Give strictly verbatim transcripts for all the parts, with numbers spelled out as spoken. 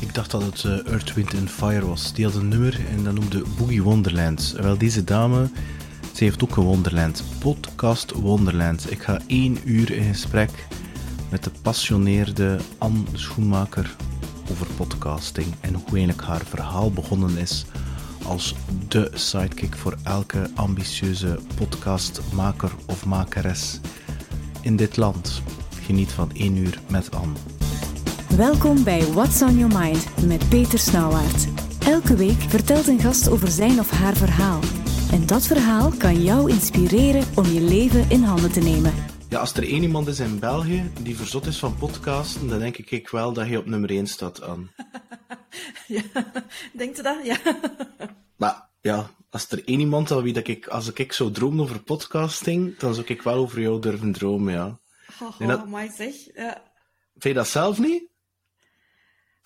Ik dacht dat het uh, Earth, Wind and Fire was. Die had een nummer en dat noemde Boogie Wonderland. Wel, deze dame, ze heeft ook een Wonderland. Podcast Wonderland. Ik ga één uur in gesprek met de passioneerde Anne De Schoenmaeker over podcasting en hoe eigenlijk haar verhaal begonnen is als de sidekick voor elke ambitieuze podcastmaker of makeres in dit land. Geniet van één uur met Anne. Welkom bij What's on Your Mind met Peter Snauwaert. Elke week vertelt een gast over zijn of haar verhaal. En dat verhaal kan jou inspireren om je leven in handen te nemen. Ja, als er één iemand is in België die verzot is van podcasten, dan denk ik wel dat je op nummer één staat, Anne. Ja, denkt u dat? Ja. Nou, ja, als er één iemand aan wie dat ik, als ik zo droom over podcasting, dan zou ik wel over jou durven dromen, ja. Oh, oh dat... amai zeg. Ja. Vind je dat zelf niet?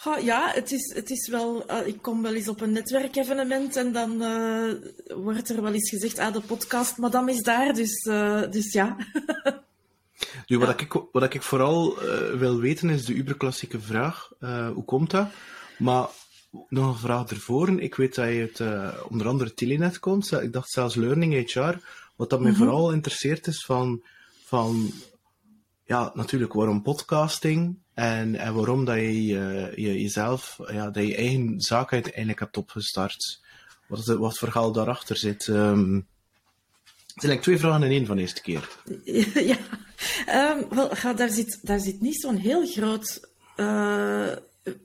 Oh, ja, het is, het is wel... Uh, ik kom wel eens op een netwerkevenement en dan uh, wordt er wel eens gezegd, ah, de podcast, madame is daar, dus, uh, dus ja. Nu, wat, ja. Ik, wat ik vooral uh, wil weten is de uberklassieke vraag. Uh, hoe komt dat? Maar nog een vraag ervoor. Ik weet dat je uit uh, onder andere Telenet komt. Ik dacht zelfs Learning H R. Wat dat mij mm-hmm. vooral interesseert is van... van ja, natuurlijk, waarom podcasting en, en waarom dat je, je, je jezelf, ja, dat je eigen zaak uiteindelijk hebt opgestart. Wat is het, wat het verhaal daarachter zit. Um, het zijn eigenlijk twee vragen in één van de eerste keer. Ja, um, wel, daar zit, daar zit niet zo'n heel groot uh,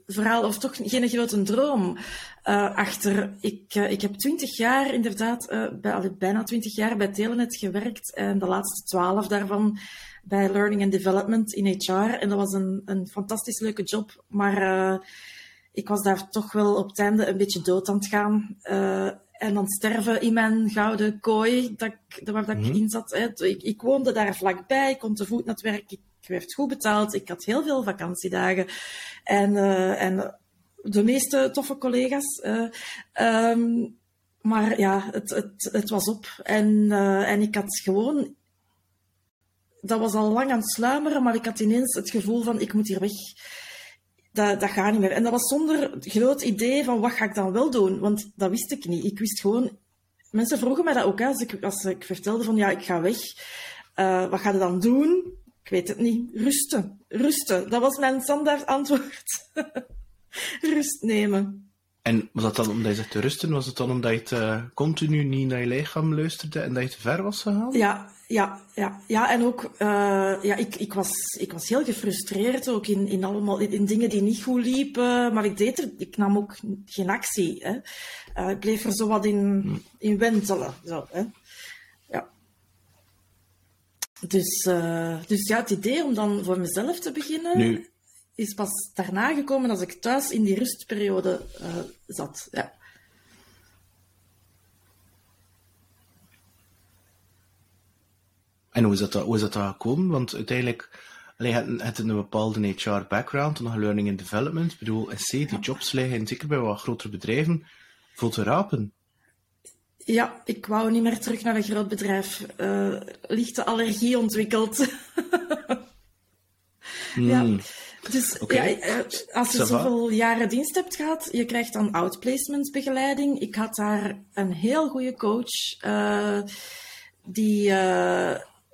verhaal, of toch geen grote droom uh, achter. Ik, uh, ik heb twintig jaar, inderdaad, uh, bij, bijna twintig jaar bij Telenet gewerkt en de laatste twaalf daarvan bij Learning and Development in H R. En dat was een, een fantastisch leuke job. Maar uh, ik was daar toch wel op het einde een beetje dood aan het gaan. Uh, en dan sterven in mijn gouden kooi dat ik, waar dat mm-hmm. ik in zat. Hè. Ik, ik woonde daar vlakbij, ik kon te voet naar het werk. Ik, ik werd goed betaald, ik had heel veel vakantiedagen. En, uh, en de meeste toffe collega's... Uh, um, maar ja, het, het, het was op. En, uh, en ik had gewoon... Dat was al lang aan het sluimeren, maar ik had ineens het gevoel van, ik moet hier weg. Dat, dat gaat niet meer. En dat was zonder groot idee van, wat ga ik dan wel doen? Want dat wist ik niet. Ik wist gewoon... Mensen vroegen mij dat ook, hè, als, ik, als ik vertelde van, ja, ik ga weg. Uh, wat ga je dan doen? Ik weet het niet. Rusten. Rusten. Dat was mijn standaard antwoord. Rust nemen. En was dat dan omdat je zegt te rusten? Was het dan omdat je het, uh, continu niet naar je lichaam luisterde en dat je te ver was gegaan? Ja, ja, ja. ja en ook, uh, ja, ik, ik, was, ik was heel gefrustreerd ook in, in, allemaal, in, in dingen die niet goed liepen. Maar ik deed er, ik nam ook geen actie. Hè. Uh, ik bleef er zo wat in, hm. in wentelen. Zo, hè. Ja. Dus, uh, dus ja, het idee om dan voor mezelf te beginnen... Nu. Is pas daarna gekomen als ik thuis in die rustperiode uh, zat. Ja. En hoe is dat, hoe is dat gekomen? Want uiteindelijk, allee, het, het een bepaalde H R-background, een learning and development. Ik bedoel, S C, die ja. jobs liggen zeker bij wat grotere bedrijven, veel te rapen. Ja, ik wou niet meer terug naar een groot bedrijf. Uh, lichte allergie ontwikkeld. ja. Mm. Dus okay. ja, als je Sava. zoveel jaren dienst hebt gehad, je krijgt dan outplacementsbegeleiding. Ik had daar een heel goede coach. Uh, die, uh,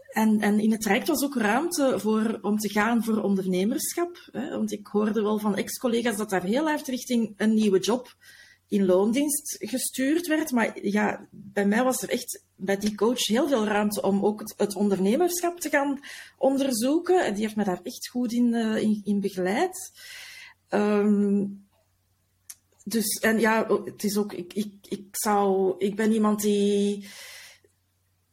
en, en in het traject was ook ruimte voor, om te gaan voor ondernemerschap. Hè, want ik hoorde wel van ex-collega's dat daar heel hard richting een nieuwe job in loondienst gestuurd werd. Maar ja, bij mij was er echt bij die coach heel veel ruimte om ook het, het ondernemerschap te gaan onderzoeken. En die heeft me daar echt goed in, uh, in, in begeleid. Um, dus, en ja, het is ook, ik, ik, ik zou, ik ben iemand die,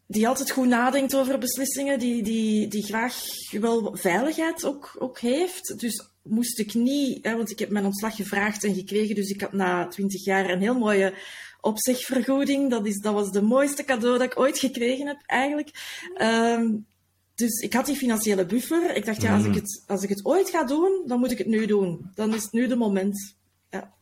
die altijd goed nadenkt over beslissingen, die, die, die graag wel veiligheid ook, ook heeft. Dus moest ik niet, hè, want ik heb mijn ontslag gevraagd en gekregen, dus ik had na twintig jaar een heel mooie opzegvergoeding. Dat, is, dat was de mooiste cadeau dat ik ooit gekregen heb, eigenlijk. Um, dus ik had die financiële buffer. Ik dacht, ja, als ik, het, als ik het ooit ga doen, dan moet ik het nu doen. Dan is het nu de moment. Ja.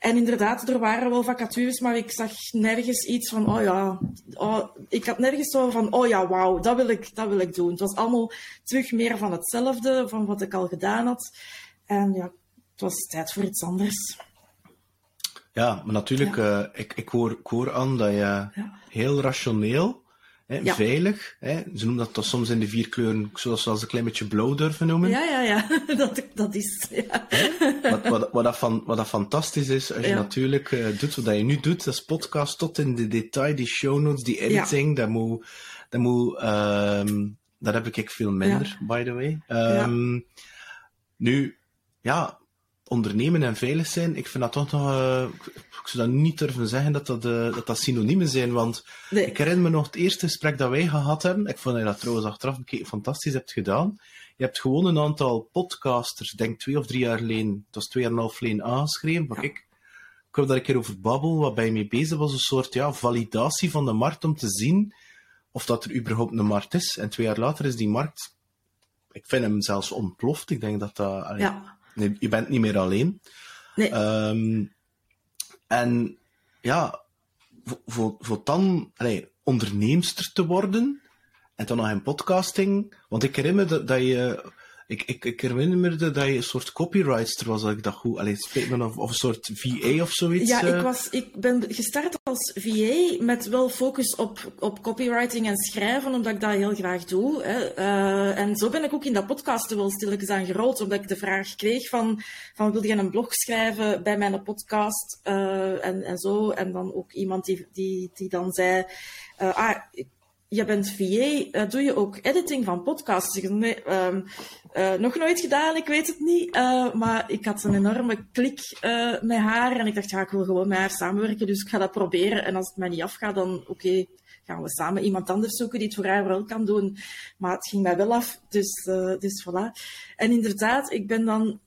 En inderdaad, er waren wel vacatures, maar ik zag nergens iets van, oh ja, oh, ik had nergens zo van, oh ja, wauw, dat wil ik, dat wil ik doen. Het was allemaal terug meer van hetzelfde, van wat ik al gedaan had. En ja, het was tijd voor iets anders. Ja, maar natuurlijk, ja. Uh, ik, ik, hoor, ik hoor aan dat je ja. heel rationeel, hè, ja. veilig, hè, ze noemen dat toch soms in de vier kleuren, zoals ze een klein beetje blauw durven noemen. Ja, ja, ja, dat, dat is... Ja. Wat, wat, wat, dat van, wat dat fantastisch is, als je ja. natuurlijk uh, doet wat je nu doet, dat is podcast tot in de detail, die show notes, die editing, ja. dat moet... Dat, moet um, dat heb ik veel minder, ja. by the way. Um, ja. Nu, ja... ondernemen en veilig zijn, ik vind dat toch nog... Uh, ik zou dat niet durven zeggen dat dat, uh, dat, dat synoniemen zijn, want nee. ik herinner me nog het eerste gesprek dat wij gehad hebben. Ik vond dat je dat trouwens achteraf bekeken fantastisch hebt gedaan. Je hebt gewoon een aantal podcasters, denk twee of drie jaar geleden, het was twee jaar en een half geleden, aangeschreven. Maar ja. kijk, ik wil daar een keer over babbelen, wat ben je mee bezig was, een soort ja, validatie van de markt om te zien of dat er überhaupt een markt is. En twee jaar later is die markt... Ik vind hem zelfs ontploft. Ik denk dat dat... Allee, ja. Nee, je bent niet meer alleen. Nee. Um, en ja, voor, voor, voor dan allee, onderneemster te worden, en dan nog in podcasting, want ik herinner me dat je, ik, ik, ik herinner me dat je een soort copywriter was, dat ik dat goed, allee, spreek me of, of een soort V A of zoiets. Ja, ik, was, ik ben gestart als V A met wel focus op, op copywriting en schrijven, omdat ik dat heel graag doe. Hè. Uh, en zo ben ik ook in dat podcasten wel stilletjes aan gerold, omdat ik de vraag kreeg van, van wil je een blog schrijven bij mijn podcast? Uh, en, en zo. En dan ook iemand die, die, die dan zei, uh, ah, je bent V A, uh, doe je ook editing van podcasts? Nee, um, uh, nog nooit gedaan, ik weet het niet. Uh, maar ik had een enorme klik uh, met haar. En ik dacht, ja, ik wil gewoon met haar samenwerken. Dus ik ga dat proberen. En als het mij niet afgaat, dan oké, okay, gaan we samen iemand anders zoeken die het voor haar wel kan doen. Maar het ging mij wel af, dus, uh, dus voilà. En inderdaad, ik ben dan...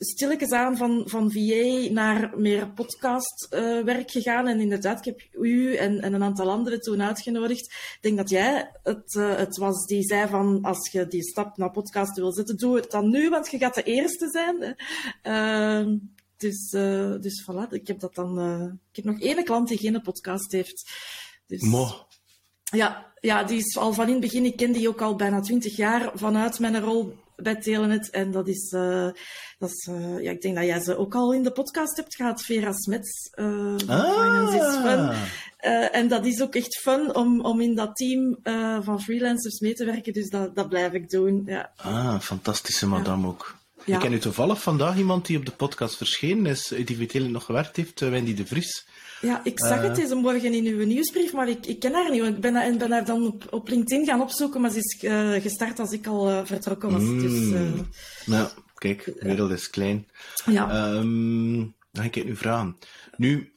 stilletjes aan van, van V A naar meer podcastwerk uh, gegaan. En inderdaad, ik heb u en, en een aantal anderen toen uitgenodigd. Ik denk dat jij het, uh, het was die zei van, als je die stap naar podcasten wil zetten, doe het dan nu, want je gaat de eerste zijn. Uh, dus, uh, dus voilà, ik heb dat dan... Uh, ik heb nog één klant die geen podcast heeft. Dus... Mo. Ja, ja, die is al van in het begin, ik ken die ook al bijna twintig jaar vanuit mijn rol bij Telenet. En dat is, uh, dat is uh, ja, ik denk dat jij ze ook al in de podcast hebt gehad, Vera Smets. Uh, ah. Finance is Fun. Uh, en dat is ook echt fun om, om in dat team uh, van freelancers mee te werken, dus dat, dat blijf ik doen. Ja. Ah, fantastische madame ja. ook. Ja. Ik ken u toevallig vandaag iemand die op de podcast verschenen is, die bij Telenet nog gewerkt heeft, Wendy de Vries. Ja, ik zag het deze morgen in uw nieuwsbrief, maar ik, ik ken haar niet. Ik ben, en ben haar dan op, op LinkedIn gaan opzoeken, maar ze is uh, gestart als ik al uh, vertrokken was. Mm. Dus, uh, nou, kijk, de wereld is klein. Ja. Um, dan ga ik het nu vragen. Nu,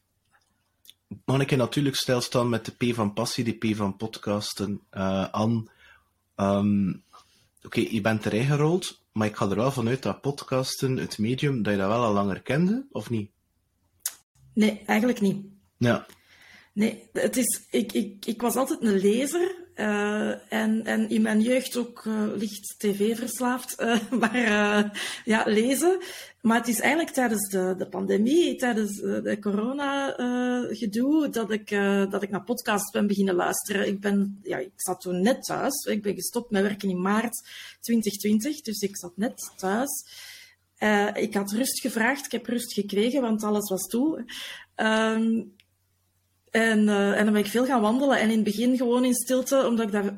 mag ik natuurlijk stilstaan met de P van passie, de P van podcasten. Uh, Anne, um, oké, okay, je bent erin gerold, maar ik ga er wel vanuit dat podcasten, het medium, dat je dat wel al langer kende, of niet? Nee, eigenlijk niet. Ja. Nee, het is, ik, ik, ik was altijd een lezer uh, en, en in mijn jeugd ook uh, licht tv verslaafd, uh, maar uh, ja, lezen. Maar het is eigenlijk tijdens de, de pandemie, tijdens de corona uh, gedoe, dat ik, uh, dat ik naar podcasts ben beginnen luisteren. Ik, ben, ja, ik zat toen net thuis, ik ben gestopt met werken in maart twintig twintig, dus ik zat net thuis. Uh, ik had rust gevraagd, ik heb rust gekregen, want alles was toe. Um, en, uh, en dan ben ik veel gaan wandelen. En in het begin gewoon in stilte, omdat ik daar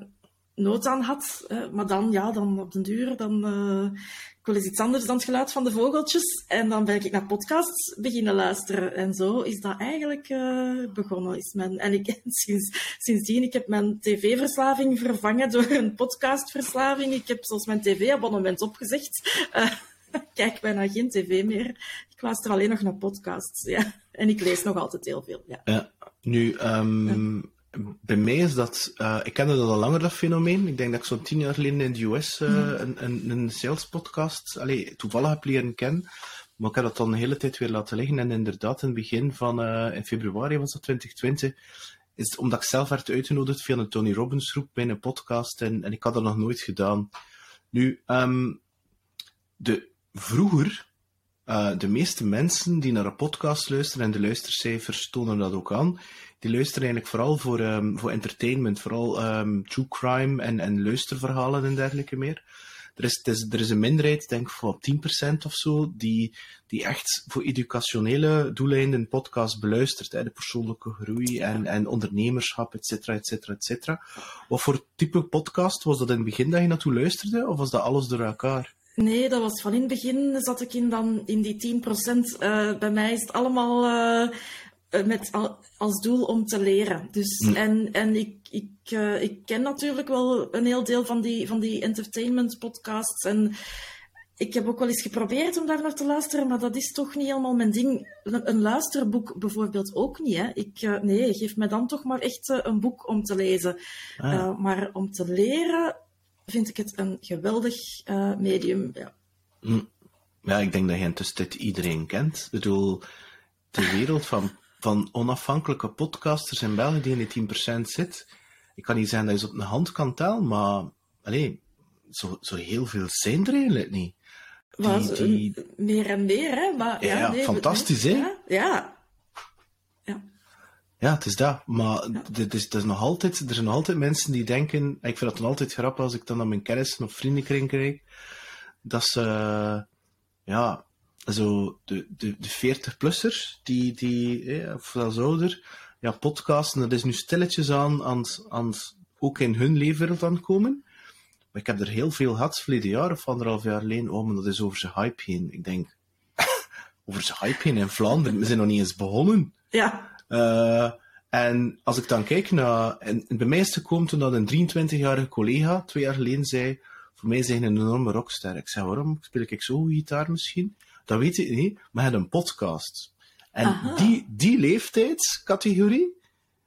nood aan had. Uh, maar dan, ja, dan op den duur, dan... Uh, ik wil eens iets anders dan het geluid van de vogeltjes. En dan ben ik naar podcasts beginnen luisteren. En zo is dat eigenlijk uh, begonnen. Is mijn, en ik, sinds, sindsdien, ik heb mijn tv-verslaving vervangen door een podcastverslaving. Ik heb zelfs mijn tv-abonnement opgezegd. Uh, Ik kijk bijna geen tv meer. Ik luister alleen nog naar podcasts. Ja. En ik lees nog altijd heel veel. Ja. Uh, nu, um, uh. bij mij is dat... Uh, ik kende dat al langer, dat fenomeen. Ik denk dat ik zo'n tien jaar geleden in de U S uh, mm. een, een, een sales podcast allee, toevallig heb leren kennen. Maar ik heb dat dan de hele tijd weer laten liggen. En inderdaad, in het begin van... Uh, in februari was dat twintig twintig... Is, omdat ik zelf werd uitgenodigd via een Tony Robbins groep bij een podcast. En, en ik had dat nog nooit gedaan. Nu, um, de... Vroeger, uh, de meeste mensen die naar een podcast luisteren, en de luistercijfers tonen dat ook aan, die luisteren eigenlijk vooral voor, um, voor entertainment, vooral um, true crime en, en luisterverhalen en dergelijke meer. Er is, is, er is een minderheid, denk ik van tien procent of zo, die, die echt voor educationele doeleinden een podcast beluistert. Hè, de persoonlijke groei en, en ondernemerschap, et cetera, et cetera, et cetera. Wat voor type podcast was dat in het begin dat je naartoe luisterde? Of was dat alles door elkaar? Nee, dat was van in het begin zat ik in, dan, in die tien procent. Uh, bij mij is het allemaal... Uh... Met als doel om te leren. Dus, hm. En, en ik, ik, uh, ik ken natuurlijk wel een heel deel van die, van die entertainment podcasts. En ik heb ook wel eens geprobeerd om daar naar te luisteren, maar dat is toch niet helemaal mijn ding. Een luisterboek bijvoorbeeld ook niet. Hè? Ik, uh, nee, geef mij dan toch maar echt uh, een boek om te lezen. Ah. Uh, maar om te leren vind ik het een geweldig uh, medium. Ja. Hm. Ja, ik denk dat je intussen dit iedereen kent. Ik bedoel, de wereld van... van onafhankelijke podcasters in België die in die tien procent zit. Ik kan niet zeggen dat je ze op een hand kan tellen, maar allez, zo, zo heel veel zijn er eigenlijk niet. Die, Was, die... Meer en meer, hè? Maar, ja, ja nee, fantastisch, hè? Ja, ja. Ja. Ja, het is dat. Maar ja. dit is, dit is nog altijd, er zijn nog altijd mensen die denken... Ik vind dat dan altijd grappig als ik dan aan mijn kennissen of vriendenkring krijg, dat ze... Uh, ja... Zo, de, de, de veertig-plussers, die, die, eh, of zelfs ouder, ja, podcasten, dat is nu stilletjes aan, aan, aan ook in hun leefwereld aankomen. Maar ik heb er heel veel gehad, verleden jaar of anderhalf jaar alleen, oh, maar dat is over zijn hype heen. Ik denk, over zijn hype heen in Vlaanderen, we zijn nog niet eens begonnen. Ja. Uh, en als ik dan kijk naar, en, en bij mij is het gekomen toen dat een drieëntwintigjarige collega twee jaar geleden zei, voor mij zijn een enorme rockster. Ik zei, waarom speel ik zo goed gitaar misschien? Dat weet ik niet, maar het een podcast. En die, die leeftijdscategorie,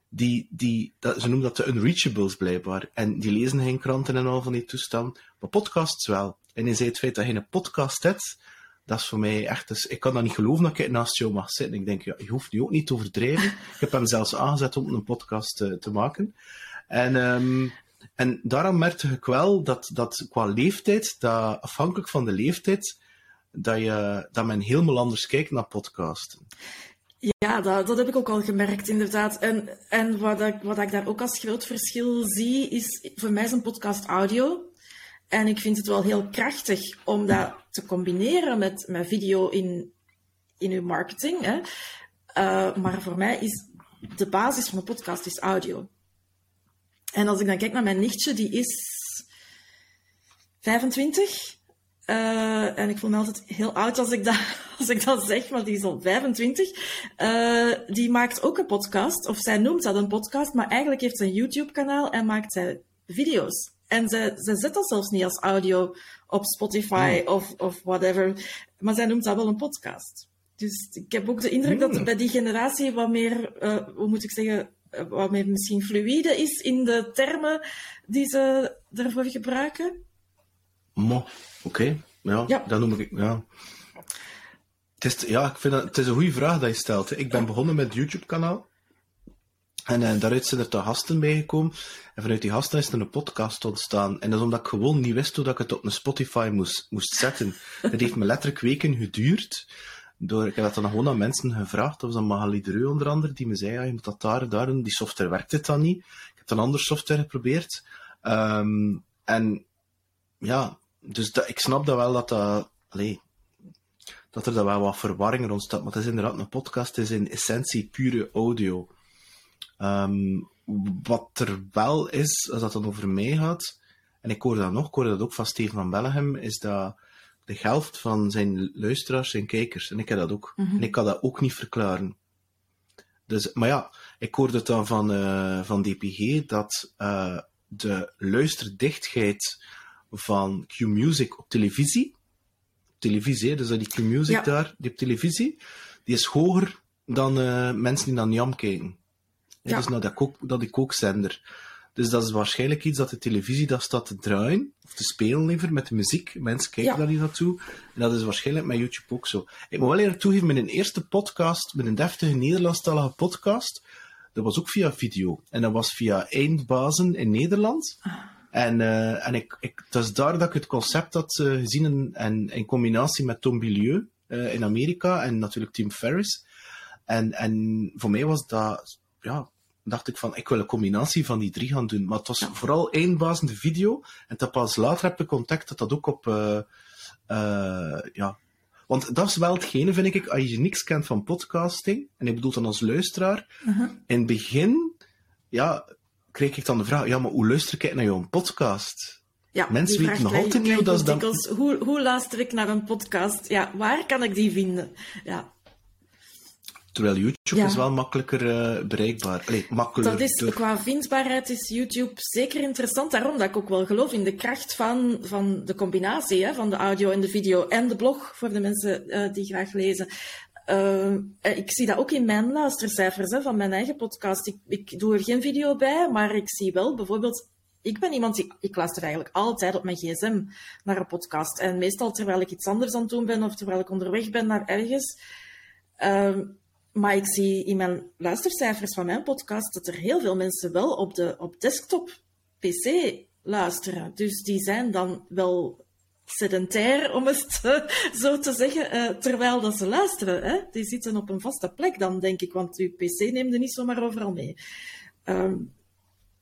die, die, dat, ze noemen dat de unreachables blijkbaar. En die lezen geen kranten en al van die toestand, maar podcasts wel. En je zei het feit dat je een podcast hebt, dat is voor mij echt... Dus, ik kan dat niet geloven dat ik naast jou mag zitten. Ik denk, ja, je hoeft nu ook niet te overdrijven. Ik heb hem zelfs aangezet om een podcast te, te maken. En... Um, En daarom merkte ik wel dat, dat qua leeftijd, dat afhankelijk van de leeftijd, dat, je, dat men helemaal anders kijkt naar podcasten. Ja, dat, dat heb ik ook al gemerkt, inderdaad. En, en wat, ik, wat ik daar ook als groot verschil zie, is voor mij is een podcast audio. En ik vind het wel heel krachtig om dat te combineren met, met video in, in uw marketing. Hè. Uh, maar voor mij is de basis van een podcast is audio. En als ik dan kijk naar mijn nichtje, die is vijfentwintig. Uh, en ik voel me altijd heel oud als ik dat, als ik dat zeg, maar die is al vijfentwintig. Uh, die maakt ook een podcast, of zij noemt dat een podcast, maar eigenlijk heeft ze een YouTube-kanaal en maakt zij video's. En ze, ze zet dat zelfs niet als audio op Spotify mm. of, of whatever, maar zij noemt dat wel een podcast. Dus ik heb ook de indruk mm. dat bij die generatie wat meer, uh, hoe moet ik zeggen... wat misschien fluïde is in de termen die ze daarvoor gebruiken. Mo, oké. Okay. Ja, ja, dat noem ik... Ja, het is, ja ik vind dat, het is een goede vraag dat je stelt. Ik ben ja. begonnen met het YouTube-kanaal. En eh, daaruit zijn er te gasten bijgekomen. En vanuit die gasten is er een podcast ontstaan. En dat is omdat ik gewoon niet wist hoe ik het op een Spotify moest, moest zetten. Dat heeft me letterlijk weken geduurd. Door, ik heb dat dan gewoon aan mensen gevraagd, dat was aan Magali De Reu onder andere, die me zei, ja, je moet dat daar, daar doen, die software werkt het dan niet. Ik heb dan andere software geprobeerd. Um, en ja, dus dat, ik snap dat wel dat dat, allez, dat er dat wel wat verwarring rond staat, maar het is inderdaad een podcast, het is in essentie pure audio. Um, wat er wel is, als dat dan over mij gaat, en ik hoor dat nog, ik hoor dat ook van Steven van Belleghem, is dat... de helft van zijn luisteraars zijn kijkers. En ik heb dat ook. Mm-hmm. En ik kan dat ook niet verklaren. Dus, maar ja, ik hoorde het dan van, uh, van D P G, dat uh, de luisterdichtheid van Q-Music op televisie, televisie, dus dat die Q-Music ja. daar, die op televisie, die is hoger dan uh, mensen die naar N I A M kijken. Ja. Ja, dus naar nou, die kookzender. Dus dat is waarschijnlijk iets dat de televisie dat staat te draaien, of te spelen liever, met de muziek. Mensen kijken ja. daar niet naartoe. En dat is waarschijnlijk met YouTube ook zo. Ik moet wel eerlijk toegeven, mijn eerste podcast, mijn deftige Nederlandstalige podcast, dat was ook via video. En dat was via Eindbazen in Nederland. Ah. En, uh, en ik, ik, dat is daar dat ik het concept had uh, gezien, en, en in combinatie met Tom Bilieu uh, in Amerika, en natuurlijk Tim Ferriss. En, en voor mij was dat... ja. dacht ik van, ik wil een combinatie van die drie gaan doen. Maar het was ja. vooral Eindbazen, de video. En dat pas later heb ik contact dat dat ook op... Uh, uh, ja. Want dat is wel hetgene, vind ik, als je niks kent van podcasting, en ik bedoel dan als luisteraar, uh-huh. in het begin ja, kreeg ik dan de vraag, ja, maar hoe luister ik naar jouw podcast? Ja, mensen weten nog altijd niet hoe dat is dan... Hoe, hoe luister ik naar een podcast? Ja, waar kan ik die vinden? Ja. Terwijl YouTube ja. is wel makkelijker uh, bereikbaar. Allee, makkelijker. Dat is, qua vindbaarheid is YouTube zeker interessant. Daarom dat ik ook wel geloof in de kracht van, van de combinatie, hè, van de audio en de video en de blog, voor de mensen uh, die graag lezen. Uh, ik zie dat ook in mijn luistercijfers hè, van mijn eigen podcast. Ik, ik doe er geen video bij, maar ik zie wel bijvoorbeeld... Ik ben iemand die... Ik luister eigenlijk altijd op mijn gsm naar een podcast. En meestal terwijl ik iets anders aan het doen ben of terwijl ik onderweg ben naar ergens... Uh, Maar ik zie in mijn luistercijfers van mijn podcast dat er heel veel mensen wel op de op desktop P C luisteren. Dus die zijn dan wel sedentair, om het te, zo te zeggen, eh, terwijl dat ze luisteren. Hè? Die zitten op een vaste plek dan, denk ik, want uw P C neemt er niet zomaar overal mee. Um,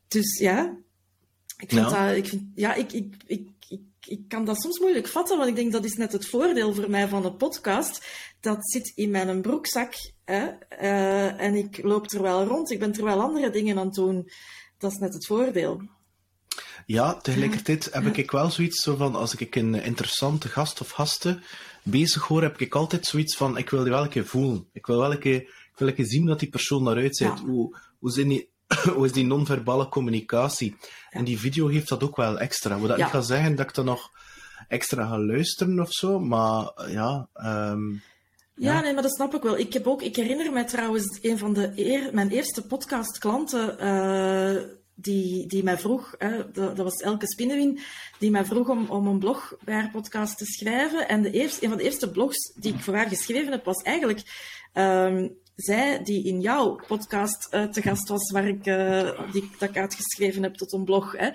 dus ja, ik vind nou. dat... Ik vind, ja, ik... ik, ik Ik kan dat soms moeilijk vatten, want ik denk dat is net het voordeel voor mij van een podcast. Dat zit in mijn broekzak hè? Uh, en ik loop er wel rond. Ik ben er wel andere dingen aan het doen. Dat is net het voordeel. Ja, tegelijkertijd heb ik, ik wel zoiets zo van, als ik een interessante gast of gasten bezig hoor, heb ik altijd zoiets van, ik wil die wel een keer voelen. Ik wil wel een keer, ik wil een keer zien dat die persoon eruit ziet. Ja. Hoe, hoe zijn die... Hoe is die non-verbale communicatie? Ja. En die video geeft dat ook wel extra. Wat ja. ik ga zeggen dat ik dan nog extra ga luisteren of zo, maar ja... Um, ja, ja, nee, maar dat snap ik wel. Ik, heb ook, ik herinner me trouwens een van de eer, mijn eerste podcastklanten uh, die, die mij vroeg, hè, dat, dat was Elke Spinnenwin, die mij vroeg om, om een blog bij haar podcast te schrijven. En de eerste, een van de eerste blogs die ik voor haar geschreven heb, was eigenlijk... Um, zij die in jouw podcast uh, te gast was, waar ik, uh, die, dat ik uitgeschreven heb tot een blog. Hè.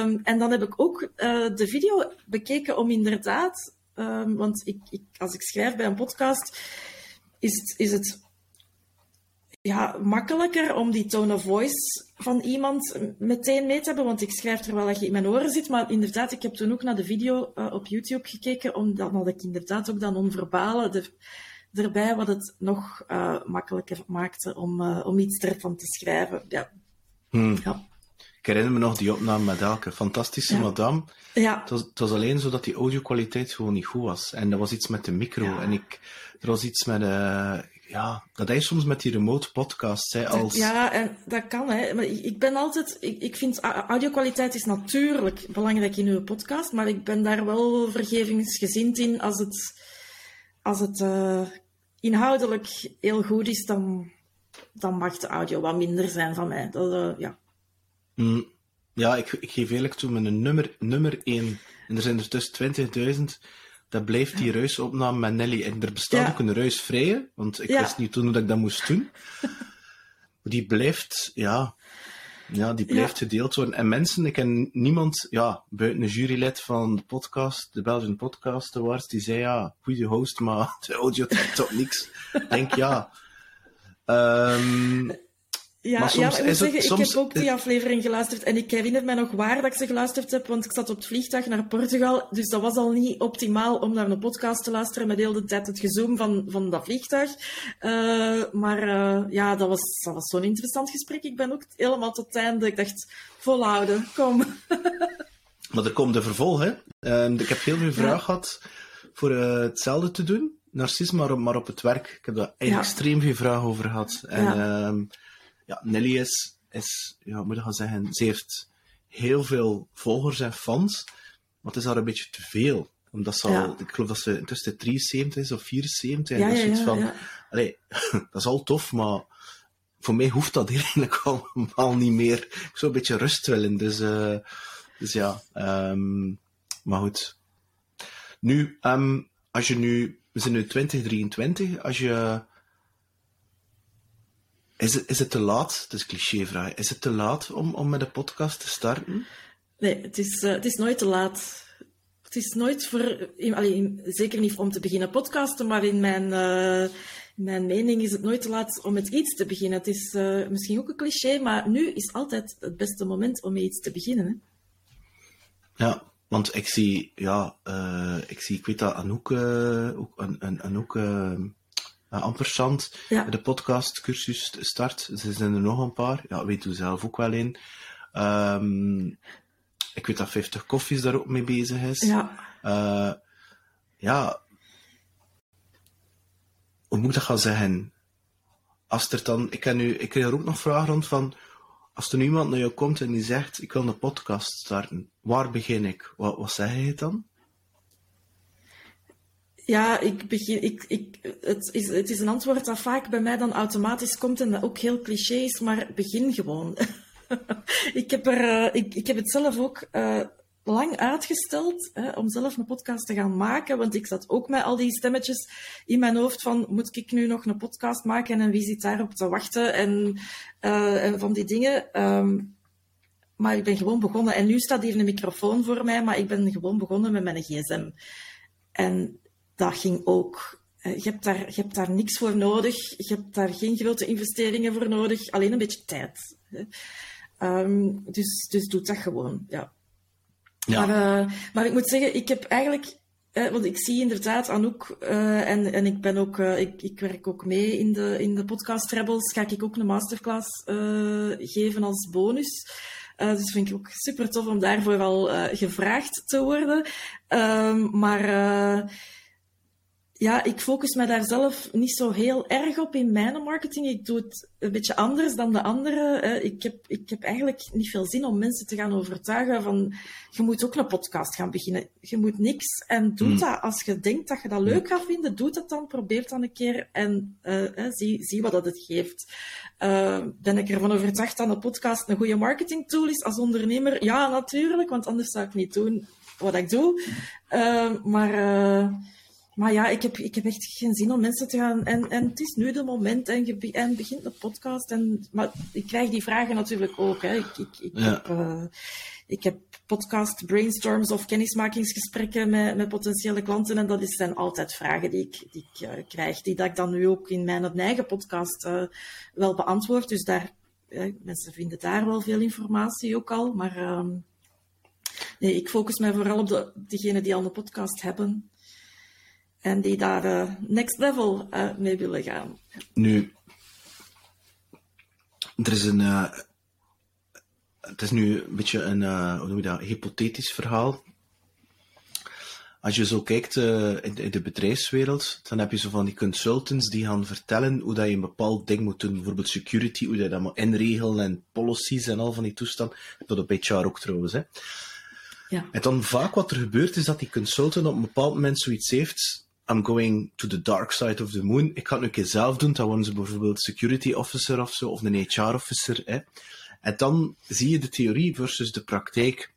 Um, en dan heb ik ook uh, de video bekeken om inderdaad... Um, want ik, ik, als ik schrijf bij een podcast, is, is het ja, makkelijker om die tone of voice van iemand meteen mee te hebben. Want ik schrijf terwijl je in mijn oren zit. Maar inderdaad, ik heb toen ook naar de video uh, op YouTube gekeken, omdat had ik inderdaad ook dat non-verbale... De, Daarbij wat het nog uh, makkelijker maakte om, uh, om iets ervan te schrijven. Ja. Hmm. Ja. Ik herinner me nog die opname met Elke. Fantastische ja. madame. Ja. Het was, het was alleen zo dat die audio-kwaliteit gewoon niet goed was. En dat was iets met de micro. Ja. En ik, er was iets met... Uh, ja, dat hij soms met die remote podcast zei als... Ja, en dat kan, hè. Maar ik ben altijd... Ik, ik vind audio-kwaliteit is natuurlijk belangrijk in uw podcast, maar ik ben daar wel vergevingsgezind in als het... Als het... Uh, inhoudelijk heel goed is, dan, dan mag de audio wat minder zijn van mij. Dat, uh, ja, mm, ja ik, ik geef eerlijk toe, mijn nummer, nummer één, en er zijn er tussen twintigduizend, dat blijft die ruisopname met Nelly. En er bestaat ja. ook een ruisvrije, want ik ja. wist niet toen dat ik dat moest doen. Die blijft, ja, ja, die blijft ja. gedeeld worden. En mensen, ik ken niemand, ja, buiten een jurylid van de podcast, de Belgian Podcaster was, die zei, ja, goede host, maar de audio trekt op niks. Denk, ja. Um, ja, maar soms ja, ik moet zeggen, het, soms... ik heb ook die aflevering geluisterd en ik herinner me nog waar dat ik ze geluisterd heb, want ik zat op het vliegtuig naar Portugal, dus dat was al niet optimaal om naar een podcast te luisteren met heel de tijd het gezoom van, van dat vliegtuig. Uh, maar uh, ja, dat was, dat was zo'n interessant gesprek. Ik ben ook helemaal tot het einde. Ik dacht, volhouden, kom. Maar er komt een vervolg, hè. Uh, ik heb heel veel vragen ja. gehad voor uh, hetzelfde te doen. Narcisme, maar, maar op het werk. Ik heb daar ja. extreem veel vragen over gehad. En... Ja. Uh, Ja, Nelly is, is ja, moet ik gaan zeggen, ze heeft heel veel volgers en fans, maar het is haar een beetje te veel. Omdat ze ja. al, ik geloof dat ze intussen drieënzeventig is of vierenzeventig. Ja, en dat is ja, iets ja, van, ja. Allee, dat is al tof, maar voor mij hoeft dat eigenlijk allemaal niet meer. Ik zou een beetje rust willen, dus, uh, dus ja. Um, maar goed. Nu, um, als je nu, we zijn nu twintig drieëntwintig, als je... Is het, is het te laat? Het is een clichévraag. Is het te laat om, om met een podcast te starten? Nee, het is, uh, het is nooit te laat. Het is nooit voor... In, allee, in, zeker niet om te beginnen podcasten, maar in mijn, uh, Mijn mening is het nooit te laat om met iets te beginnen. Het is uh, misschien ook een cliché, maar nu is altijd het beste moment om met iets te beginnen. Hè? Ja, want ik zie, ja, uh, ik zie, ik weet dat Anouk, uh, ook, an, an, Anouk uh, Ampersand, ja. De podcastcursus start. Er zijn er nog een paar. Ja, weet u zelf ook wel in. Um, ik weet dat vijftig Koffies daar ook mee bezig is. Ja. Uh, ja. Hoe moet ik dat gaan zeggen? Als er dan, ik ken nu, ik kreeg er ook nog vragen rond van, als er nu iemand naar jou komt en die zegt, ik wil een podcast starten, waar begin ik? Wat, wat zeg je dan? Ja, ik begin, ik, ik, het, is, het is een antwoord dat vaak bij mij dan automatisch komt en dat ook heel cliché is, maar begin gewoon. ik, heb er, ik, ik heb het zelf ook uh, lang uitgesteld hè, om zelf een podcast te gaan maken, want ik zat ook met al die stemmetjes in mijn hoofd van, moet ik nu nog een podcast maken en wie zit daarop te wachten en, uh, en van die dingen. Um, maar ik ben gewoon begonnen en nu staat hier een microfoon voor mij, maar ik ben gewoon begonnen met mijn gsm. En dat ging ook. Je hebt daar, je hebt daar niks voor nodig. Je hebt daar geen grote investeringen voor nodig. Alleen een beetje tijd. Um, dus, dus doe dat gewoon. Ja. Ja. Maar, uh, maar ik moet zeggen, ik heb eigenlijk... Eh, want ik zie inderdaad Anouk uh, en, en ik, ben ook, uh, ik, ik werk ook mee in de, in de Podcast Rebels. Ga ik ook een masterclass uh, geven als bonus. Uh, dus vind ik ook super tof om daarvoor al uh, gevraagd te worden. Um, maar... Uh, Ja, ik focus me daar zelf niet zo heel erg op in mijn marketing. Ik doe het een beetje anders dan de anderen. Ik heb, ik heb eigenlijk niet veel zin om mensen te gaan overtuigen van... Je moet ook een podcast gaan beginnen. Je moet niks. En doe dat. Als je denkt dat je dat leuk gaat vinden, doe dat dan. Probeer het dan een keer en uh, zie, zie wat dat het geeft. Uh, ben ik ervan overtuigd dat een podcast een goede marketingtool is als ondernemer? Ja, natuurlijk. Want anders zou ik niet doen wat ik doe. Uh, maar... Uh, Maar ja, ik heb, ik heb echt geen zin om mensen te gaan... En, en het is nu de moment en je be, en begint de podcast. En, maar ik krijg die vragen natuurlijk ook. Hè. Ik, ik, ik, ja. heb, uh, ik heb podcast brainstorms of kennismakingsgesprekken met, met potentiële klanten. En dat is, zijn altijd vragen die ik, die ik uh, krijg. Die dat ik dan nu ook in mijn eigen podcast uh, wel beantwoord. Dus daar, uh, mensen vinden daar wel veel informatie ook al. Maar uh, nee, ik focus mij vooral op de, degenen die al een podcast hebben. En die daar uh, next level uh, mee willen gaan. Nu, er is een, uh, het is nu een beetje een, uh, hoe noem je dat, hypothetisch verhaal. Als je zo kijkt uh, in, in de bedrijfswereld, dan heb je zo van die consultants die gaan vertellen hoe dat je een bepaald ding moet doen. Bijvoorbeeld security, hoe dat je dat moet inregelen en policies en al van die toestanden. Dat op H R ook trouwens, hè. Ja. En dan vaak wat er gebeurt is dat die consultant op een bepaald moment zoiets heeft... I'm going to the dark side of the moon. Ik ga het nu een keer zelf doen. Dan worden ze bijvoorbeeld security officer of zo, of een H R officer. Hè. En dan zie je de theorie versus de praktijk.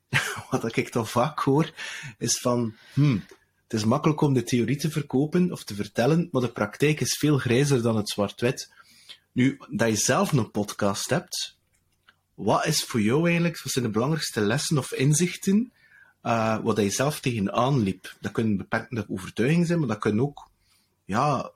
Wat ik dan vaak hoor, is van... Hmm, het is makkelijk om de theorie te verkopen of te vertellen, maar de praktijk is veel grijzer dan het zwart-wit. Nu, dat je zelf een podcast hebt, wat is voor jou eigenlijk... Wat zijn de belangrijkste lessen of inzichten... Uh, wat hij zelf tegenaan liep. Dat kunnen beperkende overtuigingen zijn, maar dat kunnen ook ja,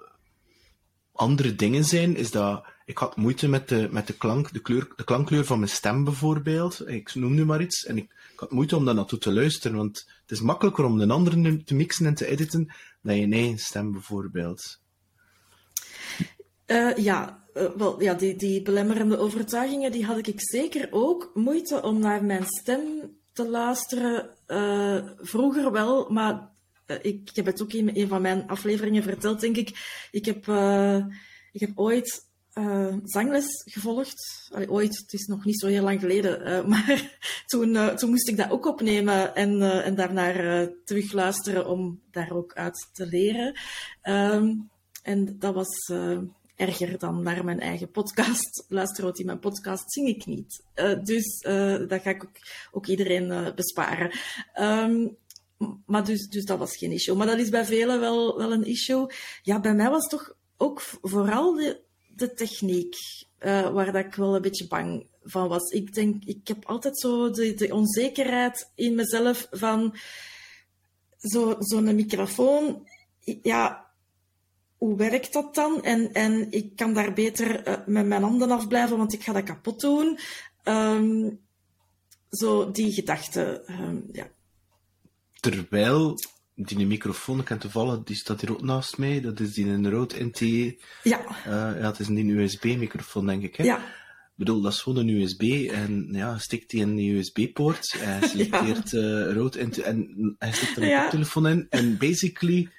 andere dingen zijn. Is dat, ik had moeite met de, met de, klank, de, kleur, de klankkleur van mijn stem bijvoorbeeld. Ik noem nu maar iets. En ik, ik had moeite om daar naartoe te luisteren, want het is makkelijker om de anderen te mixen en te editen dan je eigen stem bijvoorbeeld. Uh, ja... Uh, wel, ja, die, die belemmerende overtuigingen, die had ik zeker ook moeite om naar mijn stem te luisteren. Uh, vroeger wel, maar uh, ik, ik heb het ook in een van mijn afleveringen verteld, denk ik. Ik heb, uh, ik heb ooit uh, zangles gevolgd. Allee, ooit, het is nog niet zo heel lang geleden. Uh, maar toen, uh, toen moest ik dat ook opnemen en, uh, en daarnaar uh, terugluisteren om daar ook uit te leren. Um, en dat was... Uh, erger dan naar mijn eigen podcast luisteren, want in mijn podcast zing ik niet. Uh, dus uh, dat ga ik ook, ook iedereen uh, besparen. Um, maar dus, dus dat was geen issue. Maar dat is bij velen wel, wel een issue. Ja, bij mij was toch ook vooral de, de techniek, uh, waar dat ik wel een beetje bang van was. Ik denk, ik heb altijd zo de, de onzekerheid in mezelf van zo, zo'n microfoon. Ja... hoe werkt dat dan? En, en ik kan daar beter uh, met mijn handen afblijven, want ik ga dat kapot doen. Um, zo die gedachte, um, ja. Terwijl, die microfoon kan toevallig, die staat hier ook naast mij, dat is die een Rode N T. Ja. Uh, ja, het is een U S B-microfoon, denk ik, hè? Ja. Ik bedoel, dat is gewoon een U S B en ja, stikt die in de U S B-poort en hij selecteert ja. uh, rood en, en hij stikt er een ja. koptelefoon in. En basically,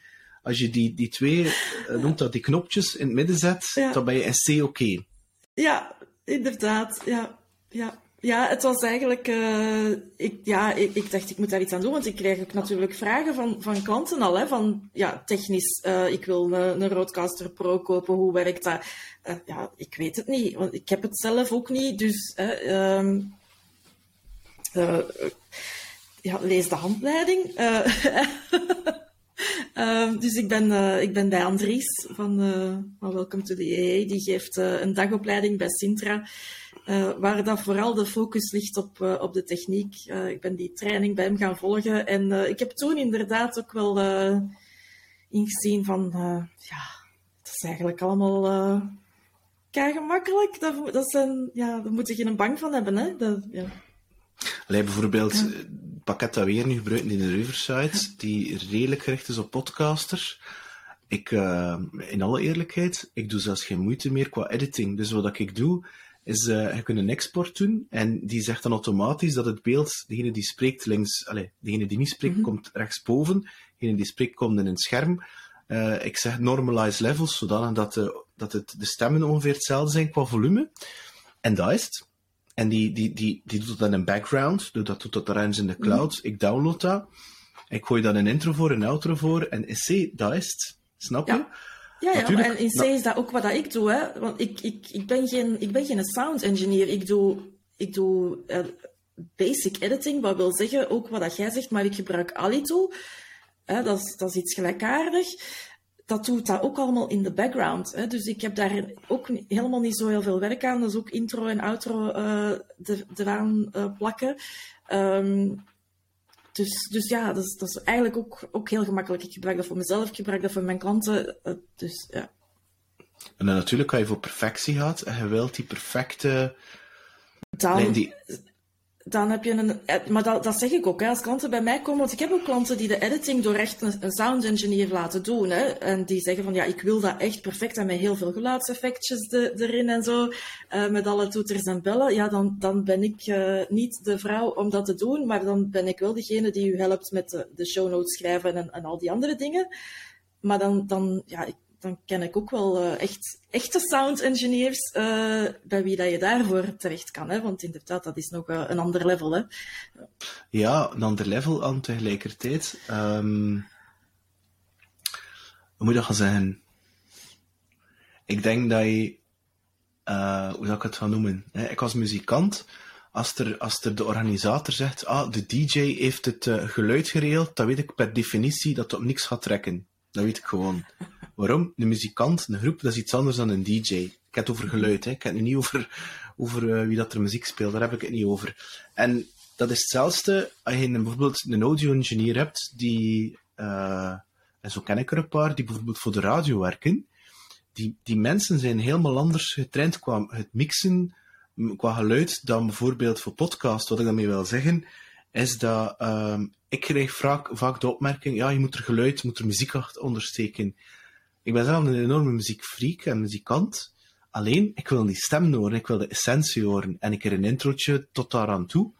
als je die, die twee, uh, noemt dat, die knopjes in het midden zet, ja. dan ben je S C oké. Okay. Ja, inderdaad. Ja, ja. ja het was eigenlijk... Uh, ik, ja, ik, ik dacht, ik moet daar iets aan doen, want ik krijg ook natuurlijk vragen van, van klanten al, hè, van ja, technisch, uh, ik wil uh, een Roadcaster Pro kopen, hoe werkt dat? Uh, ja, ik weet het niet, want ik heb het zelf ook niet, dus uh, um, uh, ja, lees de handleiding. Uh, uh, dus ik ben, uh, ik ben bij Andries van, uh, van Welcome to the E A, die geeft uh, een dagopleiding bij Sintra, uh, waar dat vooral de focus ligt op, uh, op de techniek. Uh, ik ben die training bij hem gaan volgen en uh, ik heb toen inderdaad ook wel uh, ingezien van, uh, ja, het is eigenlijk allemaal... Uh, Kei gemakkelijk, dat, dat zijn, ja, daar moet je geen bang van hebben. Hè? Dat, ja. Allee, bijvoorbeeld het ja. pakket dat we hier nu gebruiken in de Riverside, die redelijk gericht is op podcasters. Ik, uh, in alle eerlijkheid, ik doe zelfs geen moeite meer qua editing. Dus wat ik doe, is uh, je kunt een export doen en die zegt dan automatisch dat het beeld, degene die spreekt links, allee, degene die niet spreekt mm-hmm. komt rechtsboven, degene die spreekt komt in een scherm. Uh, ik zeg normalize levels, zodanig dat de, dat het, de stemmen ongeveer hetzelfde zijn qua volume. En dat is het. En die, die, die, die doet dat in een background, doet dat, doet dat ergens in de cloud. Mm. Ik download dat. Ik gooi dan een intro voor, een outro voor. En in C, dat is het. Snap je? Ja, ja, ja en in C na- is dat ook wat dat ik doe. Hè? Want ik, ik, ik, ben geen, ik ben geen sound engineer. Ik doe... Ik doe uh, basic editing, wat wil zeggen, ook wat dat jij zegt, maar ik gebruik Alito. Hè, dat, is, dat is iets gelijkaardig. Dat doet dat ook allemaal in de background. Hè. Dus ik heb daar ook helemaal niet zo heel veel werk aan. Dat is ook intro en outro uh, de, eraan uh, plakken. Um, dus, dus ja, dat is, dat is eigenlijk ook, ook heel gemakkelijk. Ik gebruik dat voor mezelf, ik gebruik dat voor mijn klanten. Uh, dus, ja. En dan natuurlijk, als je voor perfectie gaat en je wilt die perfecte... Dan... Nee, die... Dan heb je een... Maar dat, dat zeg ik ook, hè, als klanten bij mij komen. Want ik heb ook klanten die de editing door echt een, een sound engineer laten doen. Hè, en die zeggen van, ja, ik wil dat echt perfect. En met heel veel geluidseffectjes de, erin en zo. Uh, met alle toeters en bellen. Ja, dan, dan ben ik uh, niet de vrouw om dat te doen. Maar dan ben ik wel degene die u helpt met de, de show notes schrijven en, en al die andere dingen. Maar dan, dan, ja, ik, dan ken ik ook wel uh, echt echte sound engineers uh, bij wie dat je daarvoor terecht kan. Hè? Want inderdaad, dat is nog uh, een ander level. Hè? Ja, een ander level aan tegelijkertijd. Um, hoe moet dat gaan zeggen? Ik denk dat je... Uh, hoe zou ik het gaan noemen? Hè? Ik was muzikant. Als er, als er de organisator zegt, ah, de D J heeft het uh, geluid geregeld, dan weet ik per definitie dat het op niks gaat trekken. Dat weet ik gewoon. Waarom? Een muzikant, een groep, dat is iets anders dan een D J. Ik heb het over geluid, hè. Ik heb het nu niet over, over uh, wie dat er muziek speelt, daar heb ik het niet over. En dat is hetzelfde als je een, bijvoorbeeld een audio-engineer hebt, die, uh, en zo ken ik er een paar, die bijvoorbeeld voor de radio werken. Die, die mensen zijn helemaal anders getraind qua het mixen, qua geluid, dan bijvoorbeeld voor podcast. Wat ik daarmee wil zeggen, is dat uh, ik krijg vaak, vaak de opmerking, ja, je moet er geluid, je moet er muziek achter ondersteken. Ik ben zelf een enorme muziekfreak en muzikant. Alleen, ik wil die stem horen, ik wil de essentie horen. En ik heb een introotje tot daar aan toe.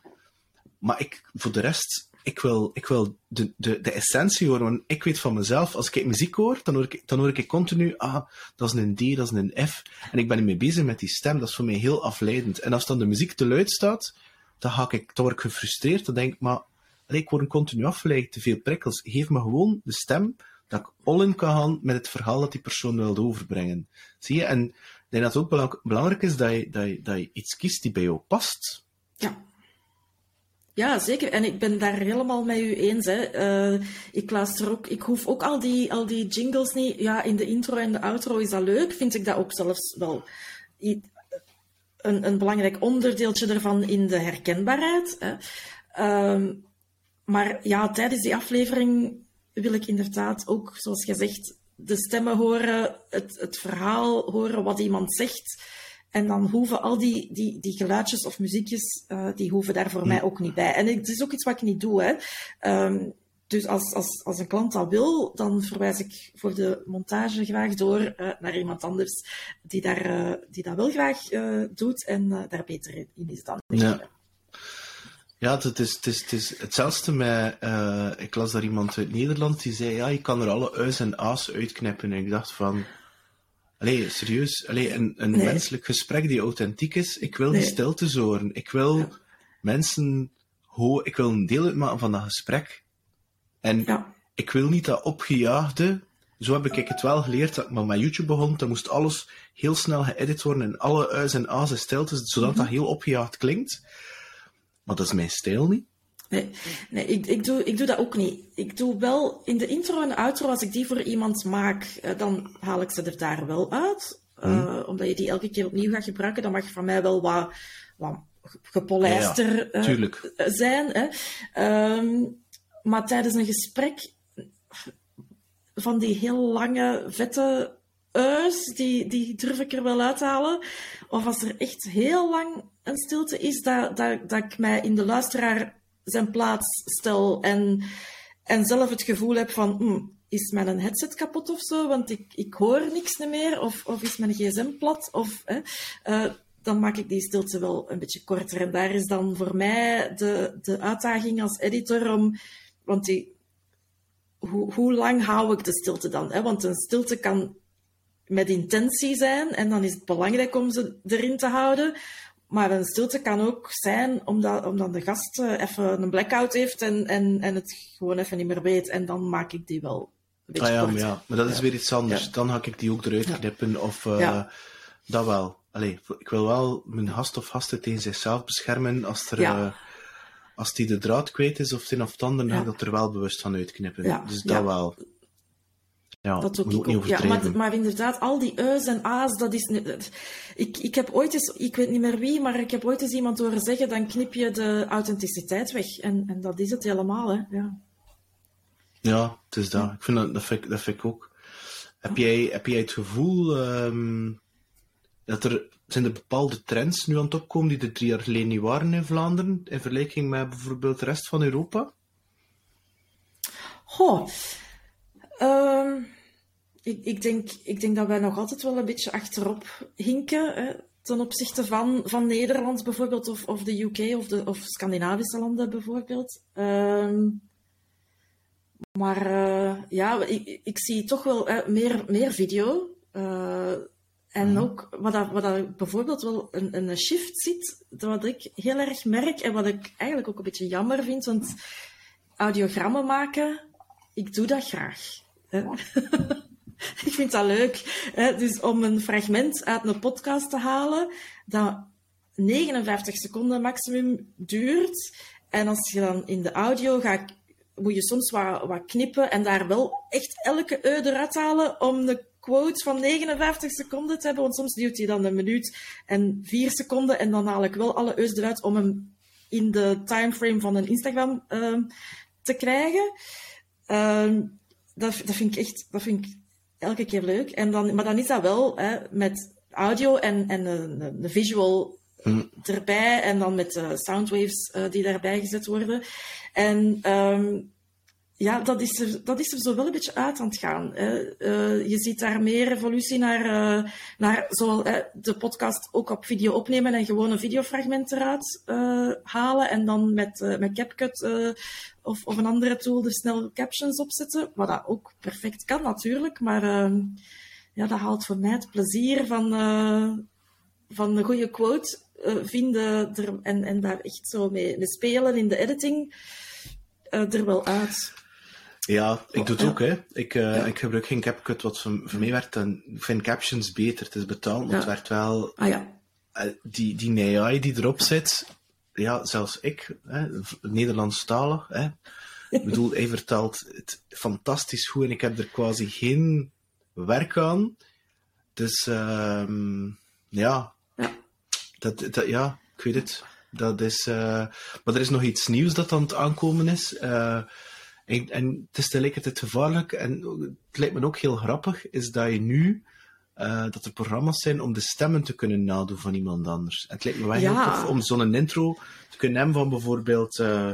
Maar ik, voor de rest, ik wil, ik wil de, de, de essentie horen. Want ik weet van mezelf, als ik muziek hoor, dan hoor ik, dan hoor ik continu, ah, dat is een D, dat is een F. En ik ben niet mee bezig met die stem, dat is voor mij heel afleidend. En als dan de muziek te luid staat, dan, ga ik, dan word ik gefrustreerd. Dan denk ik, maar ik word continu afgeleid, te veel prikkels. Geef me gewoon de stem... dat ik all-in kan gaan met het verhaal dat die persoon wil overbrengen. Zie je? En ik denk dat het ook belang- belangrijk is dat je, dat, je, dat je iets kiest die bij jou past. Ja. Ja, zeker. En ik ben daar helemaal met u eens. Hè. Uh, ik luister ook... Ik hoef ook al die, al die jingles niet... Ja, in de intro en de outro is dat leuk. Vind ik dat ook zelfs wel... Een, een belangrijk onderdeeltje ervan in de herkenbaarheid. Hè. Uh, maar ja, tijdens die aflevering... wil ik inderdaad ook, zoals gezegd, de stemmen horen, het, het verhaal horen wat iemand zegt. En dan hoeven al die, die, die geluidjes of muziekjes, uh, die hoeven daar voor mij ook niet bij. En het is ook iets wat ik niet doe, hè. Um, Dus als, als, als een klant dat wil, dan verwijs ik voor de montage graag door uh, naar iemand anders die, daar, uh, die dat wel graag uh, doet en uh, daar beter in is dan. Ja, ja het, is, het, is, het is hetzelfde met... Uh, ik las daar iemand uit Nederland die zei, ja, je kan er alle u's en a's uitknippen. En ik dacht van... Allee, serieus. Allee, een een nee. menselijk gesprek die authentiek is. Ik wil nee. die stiltes horen. Ik wil ja. mensen... Ho- ik wil een deel uitmaken van dat gesprek. En ja. ik wil niet dat opgejaagde... Zo heb ik het wel geleerd, dat ik maar met YouTube begon. Dan moest alles heel snel geëdit worden en alle u's en a's en stiltes, zodat mm-hmm. dat heel opgejaagd klinkt. Maar dat is mijn stijl niet. Nee, nee ik, ik, doe, ik doe dat ook niet. Ik doe wel in de intro en de outro, als ik die voor iemand maak, dan haal ik ze er daar wel uit. Mm. Uh, omdat je die elke keer opnieuw gaat gebruiken, dan mag je van mij wel wat, wat gepolijster ja, ja. Uh, zijn. Hè. Um, Maar tijdens een gesprek van die heel lange, vette u's, die, die durf ik er wel uithalen. Of als er echt heel lang een stilte is, dat, dat, dat ik mij in de luisteraar zijn plaats stel en, en zelf het gevoel heb van, mm, is mijn headset kapot of zo, want ik, ik hoor niks meer, of, of is mijn gsm plat, of... Hè, uh, dan maak ik die stilte wel een beetje korter. En daar is dan voor mij de, de uitdaging als editor om... Want die, hoe, hoe lang hou ik de stilte dan? Hè? Want een stilte kan met intentie zijn en dan is het belangrijk om ze erin te houden. Maar een stilte kan ook zijn omdat, omdat de gast even een blackout heeft en, en, en het gewoon even niet meer weet. En dan maak ik die wel een beetje ah, ja, korter. Maar ja, maar dat is ja. weer iets anders. Ja. Dan ga ik die ook eruit ja. knippen of uh, ja. dat wel. Allee, ik wil wel mijn gast of gasten tegen zichzelf beschermen als, er, ja. uh, als die de draad kwijt is of het een of het ander, ja. ga ik dat er wel bewust van uitknippen. Ja. Dus dat ja. wel. Ja, dat ook, ook niet overdreven. Ja, maar, maar inderdaad, al die eus en a's, dat is... Ik, ik heb ooit eens, ik weet niet meer wie, maar ik heb ooit eens iemand horen zeggen, dan knip je de authenticiteit weg. En, en dat is het helemaal, hè. Ja, ja het is dat. Ik vind dat, dat, vind ik, dat vind ik ook. Heb, ja. jij, heb jij het gevoel... Um, Dat er, zijn er bepaalde trends nu aan het opkomen die er drie jaar geleden niet waren in Vlaanderen, in vergelijking met bijvoorbeeld de rest van Europa? Goh, um, ik, ik, denk, ik denk dat wij nog altijd wel een beetje achterop hinken, hè, ten opzichte van, van Nederland bijvoorbeeld, of, of de U K, of, de, of Scandinavische landen bijvoorbeeld. Um, maar uh, ja, ik, ik zie toch wel hè, meer, meer video... Uh, En ook, wat dat, wat dat bijvoorbeeld wel een, een shift ziet, wat ik heel erg merk en wat ik eigenlijk ook een beetje jammer vind, want audiogrammen maken, ik doe dat graag. Ja. Ik vind dat leuk. Hè? Dus om een fragment uit een podcast te halen, dat negenenvijftig seconden maximum duurt, en als je dan in de audio gaat, moet je soms wat, wat knippen en daar wel echt elke eu eruit halen om de quote van negenenvijftig seconden te hebben, want soms duwt hij dan een minuut en vier seconden en dan haal ik wel alle eus eruit om hem in de timeframe van een Instagram uh, te krijgen. Uh, dat, dat vind ik echt, dat vind ik elke keer leuk. En dan, maar dan is dat wel hè, met audio en, en een, een visual mm. erbij en dan met uh, soundwaves uh, die daarbij gezet worden. En... Um, Ja, dat is, er, dat is er zo wel een beetje uit aan het gaan. Hè. Uh, je ziet daar meer evolutie naar, uh, naar zowel uh, de podcast ook op video opnemen en gewoon een videofragment eruit uh, halen en dan met, uh, met CapCut uh, of, of een andere tool er snel captions op zetten. Wat dat ook perfect kan natuurlijk, maar uh, ja, dat haalt voor mij het plezier van, uh, van een goede quote uh, vinden er, en, en daar echt zo mee, mee spelen in de editing uh, er wel uit. Ja, ik doe het ook, hè. Ik, uh, ja. ik gebruik geen CapCut, wat voor, voor mij werkt. En ik vind captions beter, het is betaald, maar het ja. werkt wel... Ah, ja. uh, die, die A I die erop zit, ja, zelfs ik, hè, Nederlandstalig, hè. Ik bedoel, hij vertelt het fantastisch goed en ik heb er quasi geen werk aan. Dus, uh, ja. Ja. Dat, dat, ja, ik weet het. Dat is... Uh... Maar er is nog iets nieuws dat aan het aankomen is. Uh, En, en het is tegelijkertijd gevaarlijk, en het lijkt me ook heel grappig, is dat je nu, uh, dat er programma's zijn om de stemmen te kunnen nadoen van iemand anders. En het lijkt me wel heel tof om zo'n intro te kunnen hebben van bijvoorbeeld, uh,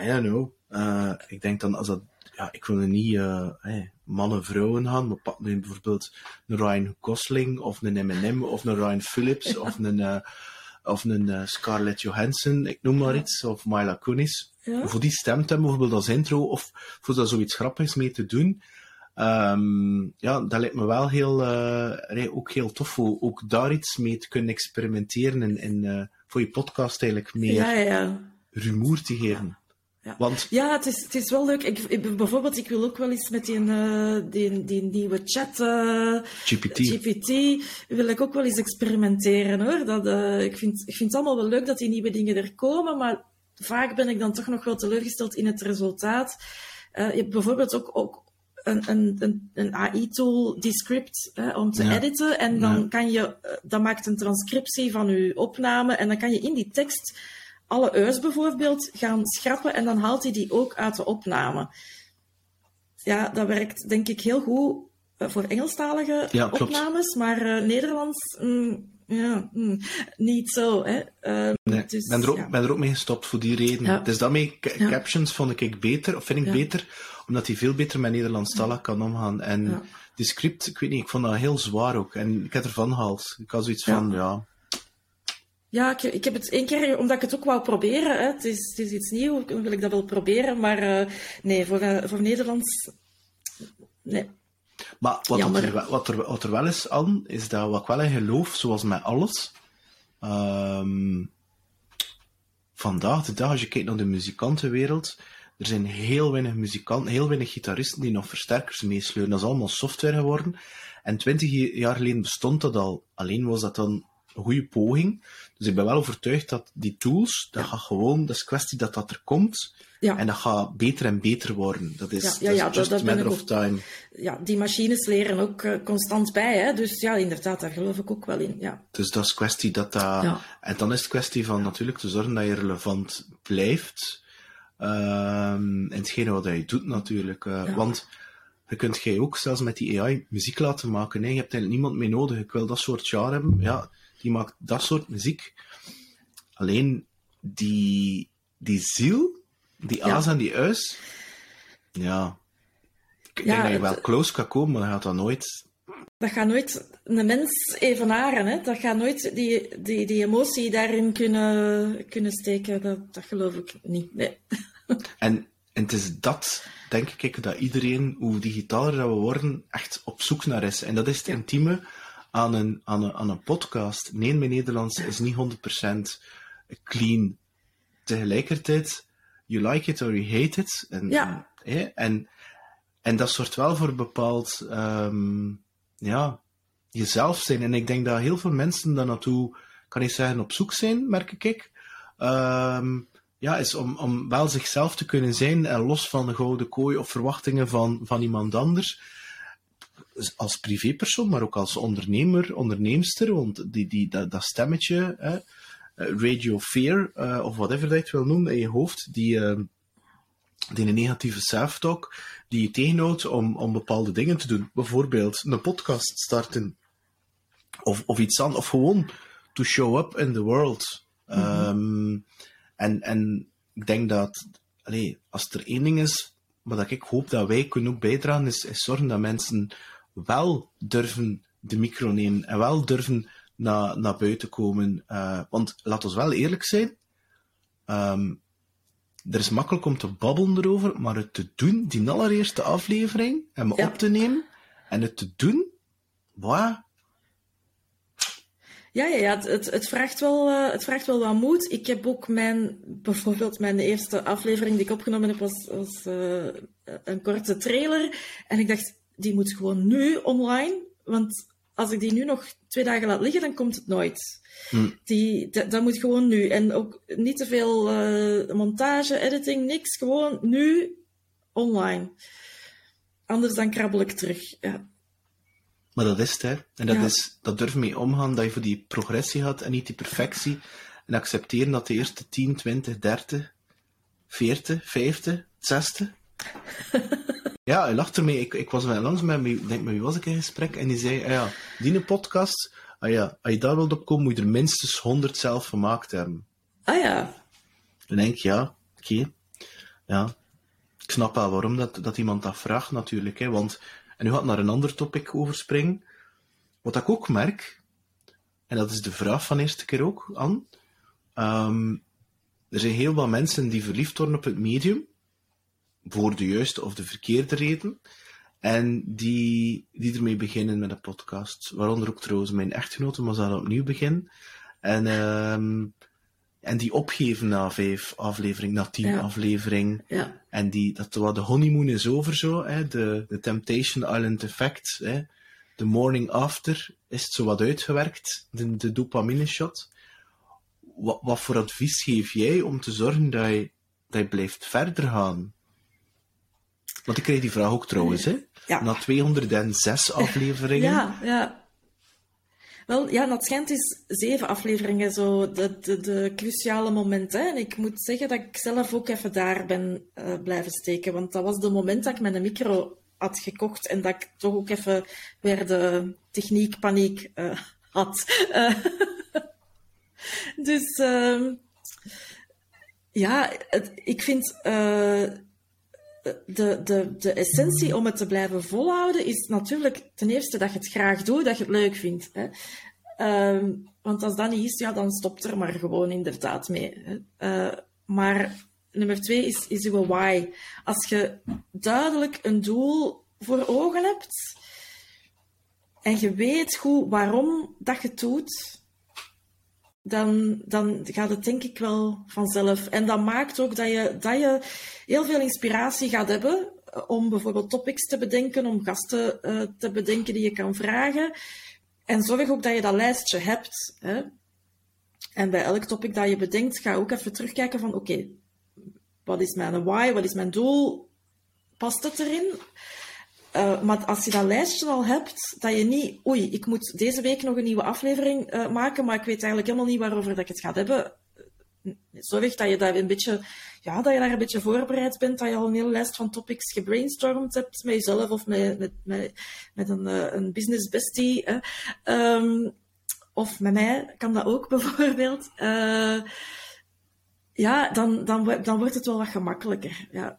I don't know, uh, ik denk dan als dat, ja, ik wil er niet uh, hey, mannen, vrouwen gaan, maar pak nu bijvoorbeeld een Ryan Gosling, of een M en M, of een Ryan Phillips, ja. of een... Uh, Of een uh, Scarlett Johansson, ik noem maar iets, of Mila Kunis. Ja? Voor die stemt hem bijvoorbeeld als intro, of voor daar zoiets grappigs mee te doen. Um, ja, dat lijkt me wel heel, uh, ook heel tof, ook daar iets mee te kunnen experimenteren en, en uh, voor je podcast eigenlijk meer ja, ja. rumoer te geven. Ja, Want... ja het, is, het is wel leuk. Ik, ik, bijvoorbeeld, ik wil ook wel eens met die, uh, die, die nieuwe chat, uh, G P T, G P T, wil ik ook wel eens experimenteren, hoor. Dat, uh, ik, vind, ik vind het allemaal wel leuk dat die nieuwe dingen er komen, maar vaak ben ik dan toch nog wel teleurgesteld in het resultaat. Uh, je hebt bijvoorbeeld ook, ook een, een, een A I-tool, die script, hè, om te ja. editen, en dan ja. kan je, dat maakt een transcriptie van je opname, en dan kan je in die tekst alle eus bijvoorbeeld gaan schrappen en dan haalt hij die ook uit de opname. Ja, dat werkt denk ik heel goed voor Engelstalige ja, opnames, klopt. maar uh, Nederlands, mm, ja, mm, niet zo. Hè. Um, nee, dus, ben, er ook, ja. ben er ook mee gestopt voor die reden. Ja. Dus daarmee, ca- ja. captions vond ik beter, of vind ik ja. beter, omdat hij veel beter met Nederlandstalig ja. kan omgaan. En ja. die script, ik weet niet, ik vond dat heel zwaar ook. En ik heb ervan gehaald. Ik had zoiets ja. van, ja... Ja, ik, ik heb het één keer, omdat ik het ook wou proberen, hè. Het is, het is iets nieuws, wil ik dat wel proberen, maar uh, nee, voor, uh, voor Nederlands, nee. Maar wat er, wat, er, wat er wel is, Anne, is dat wat ik wel in geloof, zoals met alles, um, vandaag de dag, als je kijkt naar de muzikantenwereld, er zijn heel weinig muzikanten, heel weinig gitaristen die nog versterkers meesleuren. Dat is allemaal software geworden. En twintig jaar geleden bestond dat al. Alleen was dat dan een goede poging. Dus ik ben wel overtuigd dat die tools, dat ja. gaat gewoon, dat is kwestie dat dat er komt, ja. en dat gaat beter en beter worden. Dat is ja, ja, ja, just dat, dat a matter of ook, time. Ja, die machines leren ook uh, constant bij, hè? Dus ja, inderdaad, daar geloof ik ook wel in. Ja. Dus dat is kwestie dat dat... Ja. En dan is het kwestie van natuurlijk te zorgen dat je relevant blijft, um, in hetgene wat je doet natuurlijk. Uh, ja. Want je kunt jij ook zelfs met die A I muziek laten maken. Hè? Je hebt eigenlijk niemand mee nodig. Ik wil dat soort jaar hebben, ja. Die maakt dat soort muziek. Alleen die, die ziel, die a's ja. en die u's, ja. Ik ja, denk dat je wel het, close kan komen, maar dat gaat dat nooit... Dat gaat nooit een mens evenaren, hè. Dat gaat nooit die, die, die emotie daarin kunnen, kunnen steken. Dat, dat geloof ik niet, nee. En, en het is dat, denk ik, dat iedereen, hoe digitaler dat we worden, echt op zoek naar is. En dat is het ja. intieme... Aan een, aan, een, aan een podcast. Nee, mijn Nederlands is niet honderd procent clean. Tegelijkertijd, you like it or you hate it. En, ja. en, en, en dat zorgt wel voor bepaald um, ja, jezelf zijn. En ik denk dat heel veel mensen daar naartoe, kan ik zeggen, op zoek zijn, merk ik. Um, ja, is om, om wel zichzelf te kunnen zijn en los van de gouden kooi of verwachtingen van, van iemand anders. Als privépersoon, maar ook als ondernemer, onderneemster, want die, die, dat, dat stemmetje, eh, radio fear, uh, of whatever dat je het wil noemen, in je hoofd, die, uh, die een negatieve self-talk, die je tegenhoudt om, om bepaalde dingen te doen. Bijvoorbeeld een podcast starten, of, of iets anders, of gewoon to show up in the world. Mm-hmm. Um, en, en ik denk dat, allez, als er één ding is, maar dat ik hoop dat wij kunnen ook bijdragen, is, is zorgen dat mensen wel durven de micro nemen en wel durven naar, naar buiten komen. Uh, want laat ons wel eerlijk zijn, um, er is makkelijk om te babbelen erover, maar het te doen, die allereerste aflevering, en me ja. op te nemen, en het te doen, wat? Ja, ja, ja het, het, vraagt wel, uh, het vraagt wel wat moed. Ik heb ook mijn, bijvoorbeeld mijn eerste aflevering die ik opgenomen heb, was, was uh, een korte trailer. En ik dacht, die moet gewoon nu online, want als ik die nu nog twee dagen laat liggen, dan komt het nooit. Hm. Die, d- dat moet gewoon nu. En ook niet te veel uh, montage, editing, niks. Gewoon nu online. Anders dan krabbel ik terug, ja. Maar dat is het, hè. En dat, ja. is, dat durf mee omgaan, dat je voor die progressie gaat en niet die perfectie. En accepteren dat de eerste tien, twintig, dertig, veertig, vijftig, zestig, Ja, hij lacht ermee. Ik, ik was wel langs met, denk met wie was ik in gesprek, en die zei, ah ja, die podcast, ah ja, als je daar wilt op komen, moet je er minstens honderd zelf gemaakt hebben. Ah ja. En denk ik, ja, oké. Okay. Ja. Ik snap wel waarom dat, dat iemand dat vraagt, natuurlijk. Hè, want, en nu gaat naar een ander topic overspringen. Wat ik ook merk, en dat is de vraag van de eerste keer ook, Anne, um, er zijn heel wat mensen die verliefd worden op het medium, voor de juiste of de verkeerde reden, en die, die ermee beginnen met een podcast. Waaronder ook trouwens mijn echtgenote, maar ze gaan opnieuw beginnen. En, um, en die opgeven na vijf afleveringen, na tien ja. afleveringen. Ja. En die, dat de honeymoon is over zo, hè, de, de Temptation Island effect, hè. De morning after is het zo wat uitgewerkt, de, de dopamine shot. Wat, wat voor advies geef jij om te zorgen dat je, dat je blijft verder gaan? Want ik kreeg die vraag ook trouwens, hè? Ja. Na tweehonderdzes afleveringen. Ja, ja. Wel, ja, dat schijnt is zeven afleveringen, zo de, de, de cruciale momenten. En ik moet zeggen dat ik zelf ook even daar ben uh, blijven steken. Want dat was de moment dat ik mijn micro had gekocht en dat ik toch ook even weer de techniekpaniek uh, had. Uh, dus uh, ja, het, ik vind... Uh, De, de, de essentie om het te blijven volhouden is natuurlijk ten eerste dat je het graag doet, dat je het leuk vindt. Hè. Um, want als dat niet is, ja, dan stopt er maar gewoon inderdaad mee. Hè. Uh, maar nummer twee is, is uw why. Als je duidelijk een doel voor ogen hebt en je weet goed waarom dat je het doet, Dan, dan gaat het denk ik wel vanzelf. En dat maakt ook dat je, dat je heel veel inspiratie gaat hebben om bijvoorbeeld topics te bedenken, om gasten uh, te bedenken die je kan vragen. En zorg ook dat je dat lijstje hebt. Hè? En bij elk topic dat je bedenkt, ga ook even terugkijken van oké, okay, wat is mijn why, wat is mijn doel? Past het erin? Uh, maar als je dat lijstje al hebt, dat je niet... Oei, ik moet deze week nog een nieuwe aflevering uh, maken, maar ik weet eigenlijk helemaal niet waarover dat ik het ga hebben. Zorg dat je daar een beetje, ja, dat je daar een beetje voorbereid bent, dat je al een hele lijst van topics gebrainstormd hebt met jezelf of met, met, met, met een, uh, een business bestie. Hè. Um, of met mij kan dat ook, bijvoorbeeld. Uh, ja, dan, dan, dan wordt het wel wat gemakkelijker. Ja.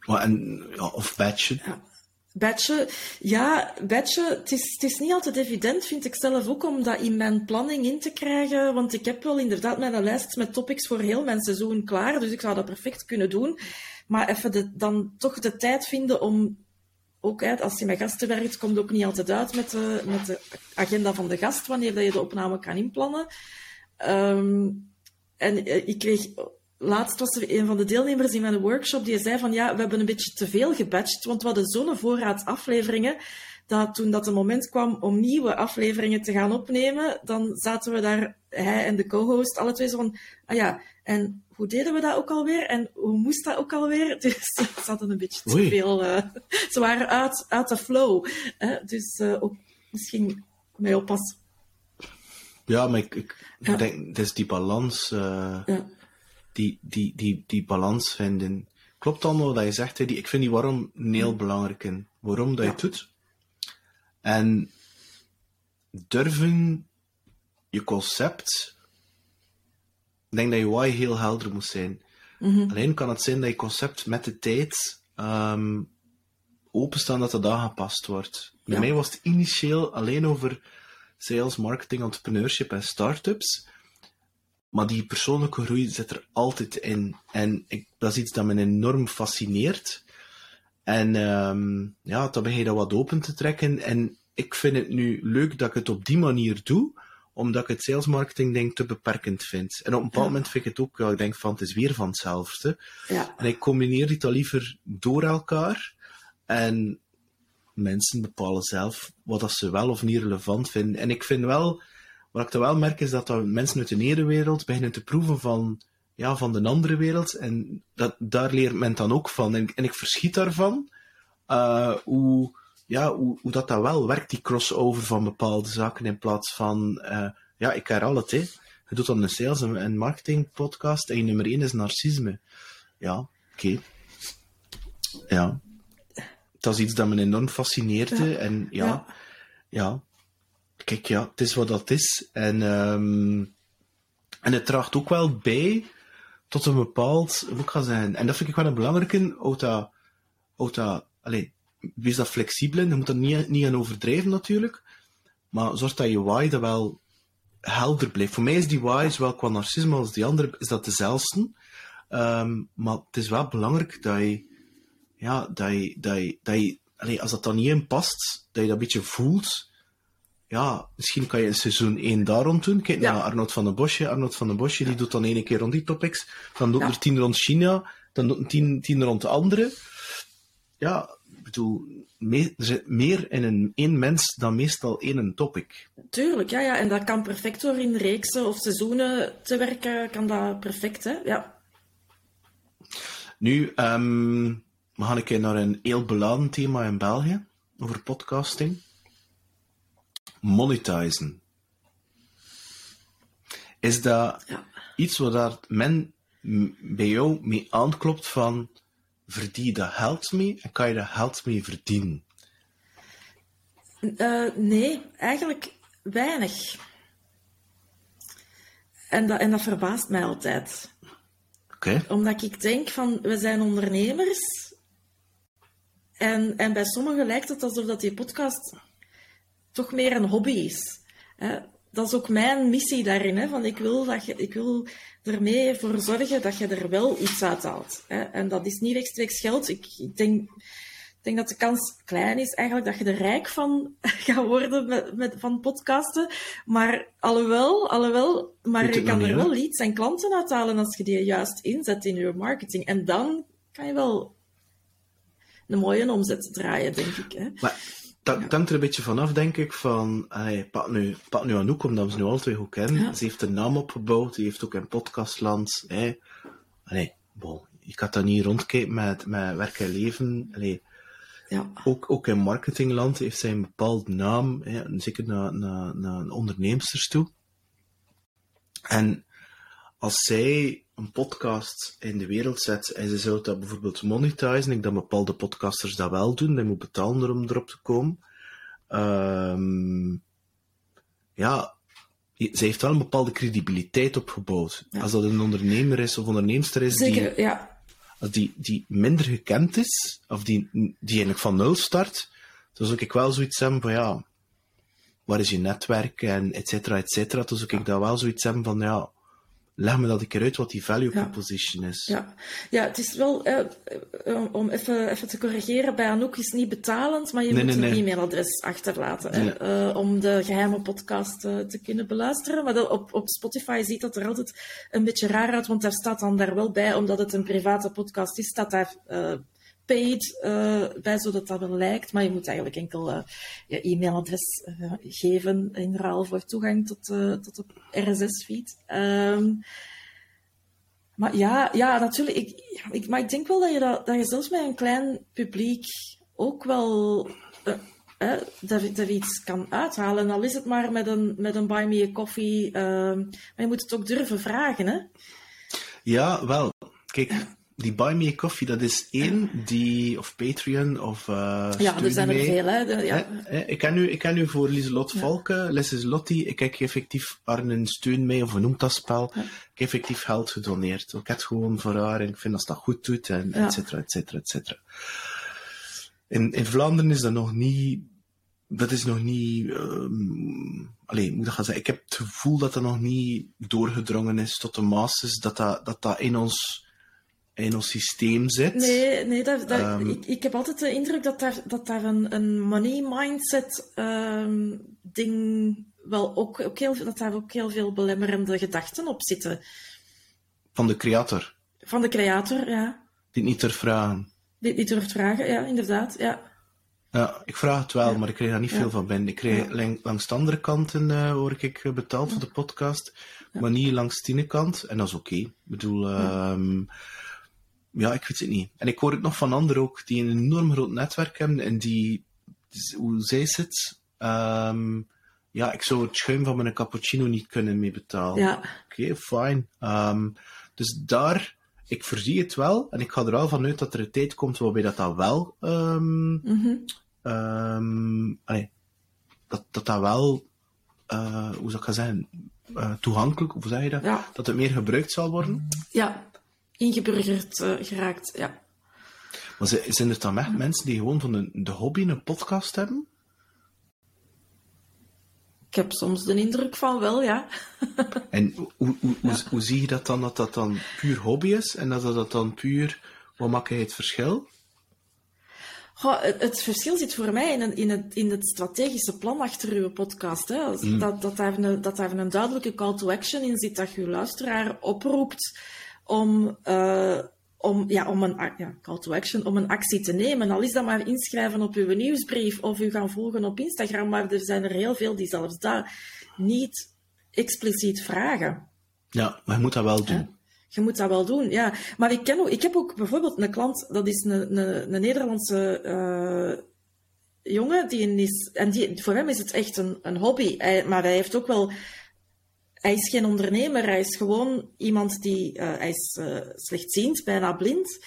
Well, en, of batchen. Ja. Batchen, ja, batchen, het is, het is niet altijd evident, vind ik zelf ook, om dat in mijn planning in te krijgen, want ik heb wel inderdaad mijn lijst met topics voor heel mijn seizoen klaar, dus ik zou dat perfect kunnen doen, maar even de, dan toch de tijd vinden om, ook hè, als je met gasten werkt, komt het ook niet altijd uit met de, met de agenda van de gast, wanneer dat je de opname kan inplannen. Um, en ik kreeg... Laatst was er een van de deelnemers in mijn workshop die zei van ja, we hebben een beetje te veel gebatcht, want we hadden zo'n voorraad afleveringen, dat toen dat het moment kwam om nieuwe afleveringen te gaan opnemen, dan zaten we daar, hij en de co-host, alle twee zo van, ah ja, en hoe deden we dat ook alweer? En hoe moest dat ook alweer? Dus ze hadden een beetje te Oei. veel, uh, ze waren uit, uit de flow. Hè? Dus uh, ook misschien mee oppassen. Ja, maar ik, ik ja. denk, het is die balans... Uh... Ja. Die, die, die, die balans vinden. Klopt allemaal wat je zegt. Hè? Die, ik vind die waarom heel belangrijk in. Waarom dat je het doet. En durven je concept. Ik denk dat je why heel helder moet zijn. Mm-hmm. Alleen kan het zijn dat je concept met de tijd um, openstaan dat dat aangepast wordt. Bij ja. mij was het initieel alleen over sales, marketing, entrepreneurship en startups. Maar die persoonlijke groei zit er altijd in. En ik, dat is iets dat me enorm fascineert. En um, ja, dan begin je dat wat open te trekken. En ik vind het nu leuk dat ik het op die manier doe, omdat ik het salesmarketing denk te beperkend vind. En op een bepaald ja. moment vind ik het ook, ja, ik denk van, het is weer van hetzelfde. Ja. En ik combineer dit al liever door elkaar. En mensen bepalen zelf wat dat ze wel of niet relevant vinden. En ik vind wel... Wat ik dan wel merk is dat mensen uit de ene wereld beginnen te proeven van, ja, van de andere wereld. En dat, daar leert men dan ook van. En, en ik verschiet daarvan uh, hoe, ja, hoe, hoe dat, dat wel werkt, die crossover van bepaalde zaken. In plaats van, uh, ja, ik herhaal het, hè. Je doet dan een sales- en marketing podcast en je nummer één is narcisme. Ja, oké. Okay. Ja. Dat is iets dat me enorm fascineerde. Ja. En ja, ja. ja. Kijk, ja, het is wat dat is. En, um, en het draagt ook wel bij tot een bepaald... Hoe ik ga zeggen, en dat vind ik wel een belangrijke. Houd dat... Houd dat allez, wees dat flexibel in. Je moet dat niet, niet aan overdrijven natuurlijk. Maar zorg dat je why dat wel helder blijft. Voor mij is die why, zowel qua narcisme als die andere, is dat dezelfde. Um, maar het is wel belangrijk dat je... Ja, dat je... Dat je, dat je allez, als dat dan niet in past, dat je dat een beetje voelt... Ja, misschien kan je in seizoen één daar rond doen. Kijk ja. naar Arnoud van den Bosje. Arnoud van den Bosje, die ja. doet dan één keer rond die topics. Dan doet ja. er tien rond China. Dan doet er tien, tien rond de andere. Ja, ik bedoel, me- er zit meer in een, één mens dan meestal één een topic. Tuurlijk, ja, ja. En dat kan perfect door in reeksen of seizoenen te werken. Kan dat perfect, hè? Ja. Nu, um, we gaan een keer naar een heel beladen thema in België. Over podcasting. Monetizen. Is dat ja. iets waar men bij jou mee aanklopt van verdien dat geld mee en kan je dat geld mee verdienen? Uh, nee, eigenlijk weinig. En dat, en dat verbaast mij altijd. Okay. Omdat ik denk van, we zijn ondernemers en, en bij sommigen lijkt het alsof dat die podcast... toch meer een hobby is. Dat is ook mijn missie daarin. Van ik, wil dat je, ik wil ermee voor zorgen dat je er wel iets uit haalt. En dat is niet rechtstreeks geld. Ik, ik, denk, ik denk dat de kans klein is eigenlijk dat je er rijk van gaat worden met, met, van podcasten. Maar alhoewel, alhoewel maar je kan niet, er wel leads en klanten uit halen als je die juist inzet in je marketing. En dan kan je wel een mooie omzet draaien, denk ik. Hè. Maar... Dat ja. hangt er een beetje vanaf, denk ik, van... Hey, pak, nu, pak nu Anouk, omdat ze nu alle twee goed kennen. Ja. Ze heeft een naam opgebouwd, die heeft ook in podcastland... Hey. Allee, bon, je kan dat niet rondkijken met, met werk en leven. Allee, ja. ook, ook in marketingland heeft zij een bepaalde naam, hey, zeker naar, naar, naar onderneemsters toe. En als zij een podcast in de wereld zet en ze zou dat bijvoorbeeld monetizen, ik denk dat bepaalde podcasters dat wel doen, die moet betalen om erop te komen. Um, ja, ze heeft wel een bepaalde credibiliteit opgebouwd. Ja. Als dat een ondernemer is of onderneemster is, zeker, die, ja. als die, die minder gekend is, of die, die eigenlijk van nul start, dan zou ik wel zoiets hebben van ja, waar is je netwerk en et cetera, et cetera. Dan zou ik dat wel zoiets hebben van ja, leg me dat een keer uit wat die value proposition ja. is. Ja. ja, het is wel, eh, om even, even te corrigeren, bij Anouk is niet betalend, maar je nee, moet nee, een nee. e-mailadres achterlaten nee. hè, uh, om de geheime podcast uh, te kunnen beluisteren. Maar dat, op, op Spotify ziet dat er altijd een beetje raar uit, want daar staat dan daar wel bij, omdat het een private podcast is, staat daar uh, paid uh, bij, zodat dat wel lijkt. Maar je moet eigenlijk enkel uh, je e-mailadres uh, geven in ruil voor toegang tot, uh, tot de R S S-feed. Um, maar ja, ja natuurlijk. Ik, ik, maar ik denk wel dat je, dat, dat je zelfs met een klein publiek ook wel uh, eh, dat, dat je iets kan uithalen. Al is het maar met een, met een buy me a coffee. Uh, maar je moet het ook durven vragen, hè? Ja, wel. Kijk... Die Buy Me A Coffee, dat is één, die, of Patreon, of uh, ja, er zijn er veel, hè. De, ja. He, he, ik ken nu, ik ken nu voor Lieselot Valken, ja. Les is Lottie, ik heb effectief Arne steun mee, of hoe noemt dat spel, ja. ik heb effectief geld gedoneerd. Ik heb het gewoon voor haar, en ik vind dat ze dat goed doet, en ja. et cetera, et cetera, et cetera. In, in Vlaanderen is dat nog niet, dat is nog niet, um, allee, moet ik dat gaan zeggen, ik heb het gevoel dat dat nog niet doorgedrongen is tot de masses, dat dat, dat, dat in ons... in ons systeem zit. Nee, nee dat, dat, um, ik, ik heb altijd de indruk dat daar, dat daar een, een money mindset um, ding wel ook, ook heel, dat daar ook heel veel belemmerende gedachten op zitten. Van de creator? Van de creator, ja. Die niet durft vragen. Die niet durft vragen, ja, inderdaad, ja. Ja, ik vraag het wel, ja. maar ik kreeg daar niet ja. veel van binnen. Ik kreeg ja. langs de andere kant, uh, word ik betaald ja. voor de podcast, ja. maar niet langs die kant. En dat is oké. Okay. Ik bedoel... Ja. Um, Ja, ik weet het niet. En ik hoor het nog van anderen ook, die een enorm groot netwerk hebben en die, hoe zij zit, um, ja, ik zou het schuim van mijn cappuccino niet kunnen mee betalen. Ja. Oké, okay, fijn. Um, dus daar, ik voorzie het wel en ik ga er wel vanuit dat er een tijd komt waarbij dat dat wel um, mm-hmm. um, allee, dat, dat dat wel uh, hoe zou ik gaan zeggen uh, toegankelijk, hoe zeg je dat? Ja. Dat het meer gebruikt zal worden? Ja, ingeburgerd uh, geraakt, ja. Maar zijn er dan echt mensen die gewoon van de, de hobby een podcast hebben? Ik heb soms de indruk van wel, ja. En hoe, hoe, ja. Hoe, hoe zie je dat dan, dat dat dan puur hobby is? En dat dat dan puur... Wat maakt het verschil? Goh, het, het verschil zit voor mij in, een, in, het, in het strategische plan achter uw podcast. Hè. Mm. Dat, dat, daar een, dat daar een duidelijke call to action in zit, dat je luisteraar oproept om... Uh, Om, ja, om een ja, call to action, om een actie te nemen. Al is dat maar inschrijven op uw nieuwsbrief of u gaan volgen op Instagram, maar er zijn er heel veel die zelfs dat niet expliciet vragen. Ja, maar je moet dat wel doen. Ja, je moet dat wel doen, ja. Maar ik, ken ook, ik heb ook bijvoorbeeld een klant, dat is een, een, een Nederlandse uh, jongen, die is, en die, voor hem is het echt een, een hobby, hij, maar hij heeft ook wel... Hij is geen ondernemer, hij is gewoon iemand die... Uh, hij is uh, slechtziend, bijna blind.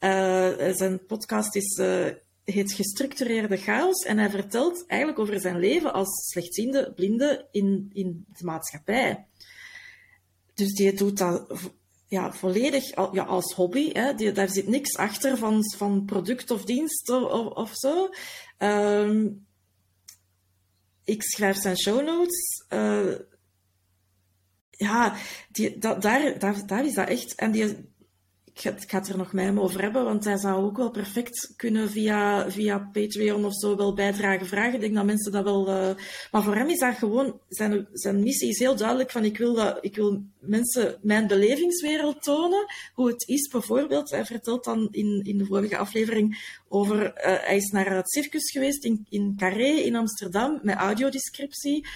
Uh, zijn podcast is, uh, heet Gestructureerde Chaos. En hij vertelt eigenlijk over zijn leven als slechtziende, blinde in, in de maatschappij. Dus die doet dat ja, volledig ja, als hobby. Hè. Die, daar zit niks achter van, van product of dienst of, of zo. Um, ik schrijf zijn show notes... Uh, Ja, die, dat, daar, daar, daar is dat echt. En die, ik, ga, ik ga het er nog met hem over hebben, want hij zou ook wel perfect kunnen via, via Patreon of zo wel bijdragen, vragen. Ik denk dat mensen dat wel... Uh, maar voor hem is dat gewoon... Zijn, zijn missie is heel duidelijk van ik wil, dat, ik wil mensen mijn belevingswereld tonen. Hoe het is bijvoorbeeld. Hij vertelt dan in, in de vorige aflevering over... Uh, hij is naar het circus geweest in, in Carré in Amsterdam met audiodescriptie.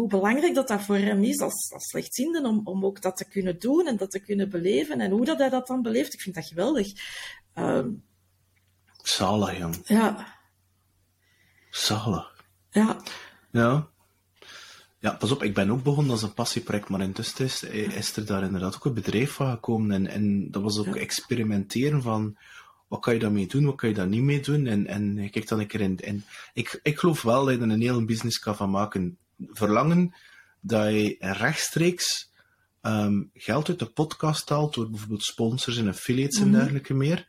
Hoe belangrijk dat dat voor hem is als, als slechtziende, om, om ook dat te kunnen doen en dat te kunnen beleven. En hoe dat hij dat dan beleeft, ik vind dat geweldig. Um, Zalig, jong. Ja. Zalig. Ja. Ja. Ja, pas op, ik ben ook begonnen als een passieproject, maar intussen is, is er daar inderdaad ook een bedrijf van gekomen. En, en dat was ook ja. experimenteren van... Wat kan je daarmee doen, wat kan je daar niet mee doen? En, en ik kijk dan een keer in... En ik, ik geloof wel dat je er een hele business kan van maken... Verlangen dat je rechtstreeks um, geld uit de podcast haalt door bijvoorbeeld sponsors en affiliates mm-hmm. en dergelijke meer.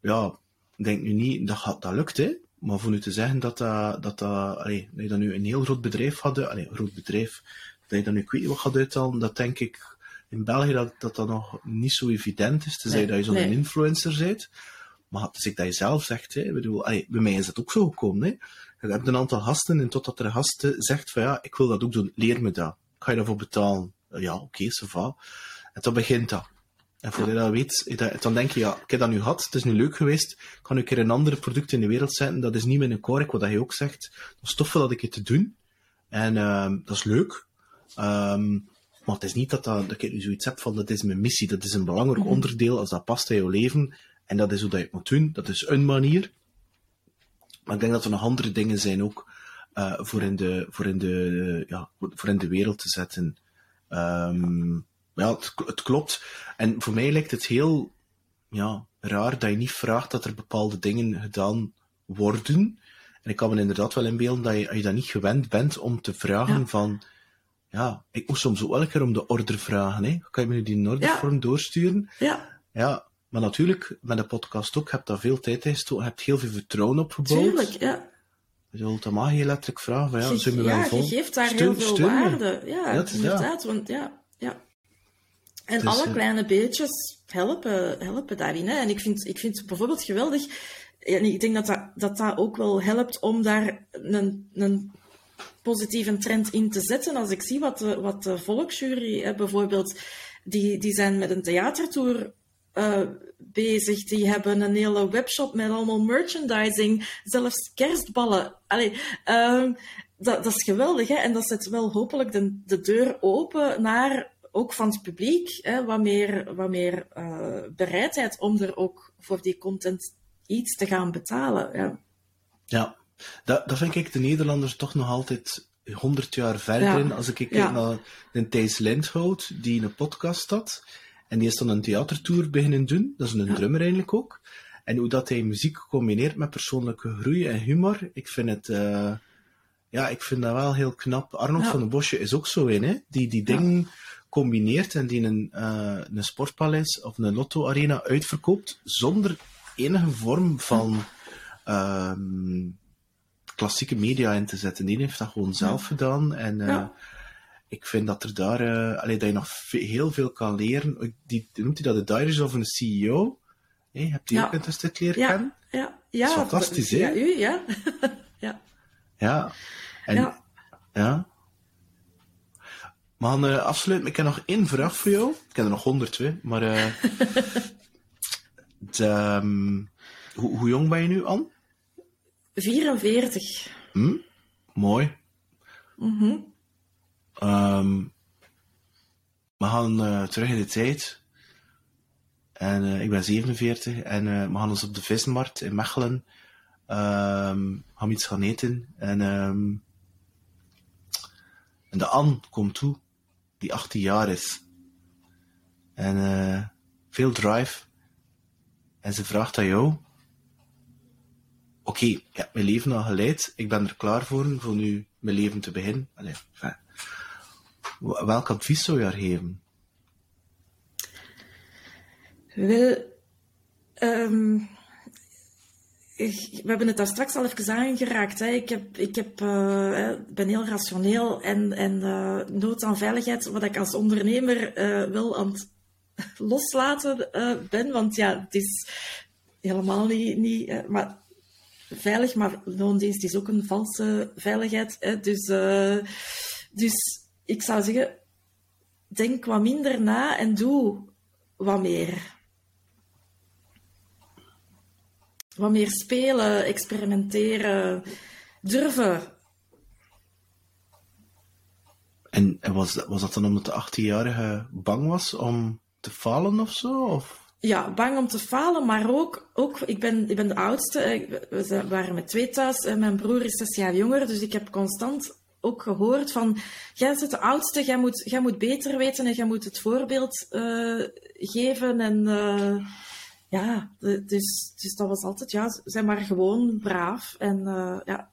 Ja, denk nu niet dat dat lukt, hè? Maar voor nu te zeggen dat dat, dat, dat, allee, dat je dan nu een heel groot bedrijf had, een groot bedrijf, dat je dan nu ik weet niet wat gaat uithalen, dat denk ik in België dat dat, dat nog niet zo evident is, tenzij nee, dat je zo'n nee. influencer bent. Maar het is ik dat je zelf zegt, hè? Ik bedoel, allee, bij mij is dat ook zo gekomen, hè? Je hebt een aantal gasten en totdat er een gast zegt van ja, ik wil dat ook doen, leer me dat. Ga je daarvoor betalen? Ja, oké, okay, ça va. En dan begint dat. En voor ja. je dat weet, dan denk je ja, ik heb dat nu gehad, het is nu leuk geweest, ik kan nu een keer een ander product in de wereld zetten, dat is niet mijn kork, wat je ook zegt. Dat is tof dat ik het te doen. En um, dat is leuk. Um, maar het is niet dat, dat, dat ik nu zoiets heb van dat is mijn missie, dat is een belangrijk mm-hmm. onderdeel als dat past in jouw leven. En dat is hoe dat je het moet doen, dat is een manier. Maar ik denk dat er nog andere dingen zijn ook uh, voor, in de, voor, in de, ja, voor in de wereld te zetten. Um, ja, het, het klopt. En voor mij lijkt het heel ja, raar dat je niet vraagt dat er bepaalde dingen gedaan worden. En ik kan me inderdaad wel inbeelden dat je, als je dat niet gewend bent om te vragen ja. van... Ja, ik moet soms ook elke keer om de order vragen. Hè? Kan je me nu die ordervorm ja. doorsturen? Ja. Ja. Maar natuurlijk, met de podcast ook, je hebt daar veel tijd in gestoken, je hebt heel veel vertrouwen opgebouwd. Tuurlijk, ja. Dat mag je letterlijk vragen, van, ja, zijn we ja, wel vol. Ja, je geeft daar steun, heel veel steun, waarde. Ja, dat, inderdaad, ja. want ja, ja. En dus, alle kleine beetjes helpen, helpen daarin. Hè. En ik vind, ik vind het bijvoorbeeld geweldig, en ik denk dat dat, dat, dat ook wel helpt om daar een... een positieve trend in te zetten. Als ik zie wat de, wat de volksjury hè, bijvoorbeeld, die, die zijn met een theatertour... Uh, bezig, die hebben een hele webshop met allemaal merchandising, zelfs kerstballen. Allee, uh, dat, dat is geweldig, hè? En dat zet wel hopelijk de, de deur open naar, ook van het publiek, hè? Wat meer, wat meer uh, bereidheid om er ook voor die content iets te gaan betalen. Ja, ja dat, dat vind ik de Nederlanders toch nog altijd honderd jaar verder ja. in, als ik kijk ja. naar een Thijs Lindhout, die een podcast had. En die is dan een theatertour beginnen doen. Dat is een ja. drummer eigenlijk ook. En hoe dat hij muziek combineert met persoonlijke groei en humor, ik vind het... Uh, ja, ik vind dat wel heel knap. Arnold ja. van den Bosche is ook zo een, hè. Die die dingen ja. combineert en die een, uh, een sportpaleis of een lotto-arena uitverkoopt zonder enige vorm van... Ja. Um, klassieke media in te zetten. Die heeft dat gewoon zelf ja. gedaan. En uh, ja. ik vind dat er daar... Uh, allee, dat je nog ve- heel veel kan leren. Die, noemt hij dat de Diaries of een C E O? Hey, heb je ja. ook een stuk leren ja. kennen? Ja. Ja. Ja. Dat is fantastisch, hè? Ja, u, ja. ja. Ja. En, ja. ja. We gaan uh, afsluiten. Ik heb nog één vraag voor jou. Ik heb er nog honderd, hè. Maar... Uh, de, um, hoe, hoe jong ben je nu, Anne? vierenveertig. Hm, mooi. Mm-hmm. Um, we gaan uh, terug in de tijd. En uh, ik ben zevenenveertig. En uh, we gaan ons op de vismarkt in Mechelen. Um, gaan iets gaan eten. En, um, en de Anne komt toe. Die achttien jaar is. En uh, veel drive. En ze vraagt aan jou... Oké, okay, ik heb mijn leven al geleid. Ik ben er klaar voor, voor nu mijn leven te beginnen. Allee, enfin. Welk advies zou je haar geven? Wel, um, ik, we hebben het daar straks al even aangeraakt. Hè. Ik, heb, ik heb, uh, ben heel rationeel en, en uh, nood aan veiligheid, wat ik als ondernemer uh, wel aan het loslaten uh, ben. Want ja, het is helemaal niet... niet uh, maar, veilig, maar loondienst is ook een valse veiligheid. Hè? Dus, uh, dus ik zou zeggen, denk wat minder na en doe wat meer. Wat meer spelen, experimenteren, durven. En was dat, was dat dan omdat de achttienjarige bang was om te falen of zo? Of? Ja, bang om te falen, maar ook, ook ik, ben, ik ben de oudste, we waren met twee thuis, mijn broer is zes jaar jonger, dus ik heb constant ook gehoord van, jij bent de oudste, jij moet, jij moet beter weten en jij moet het voorbeeld uh, geven. En uh, ja, dus, dus dat was altijd, ja, zijn maar gewoon braaf. En uh, ja.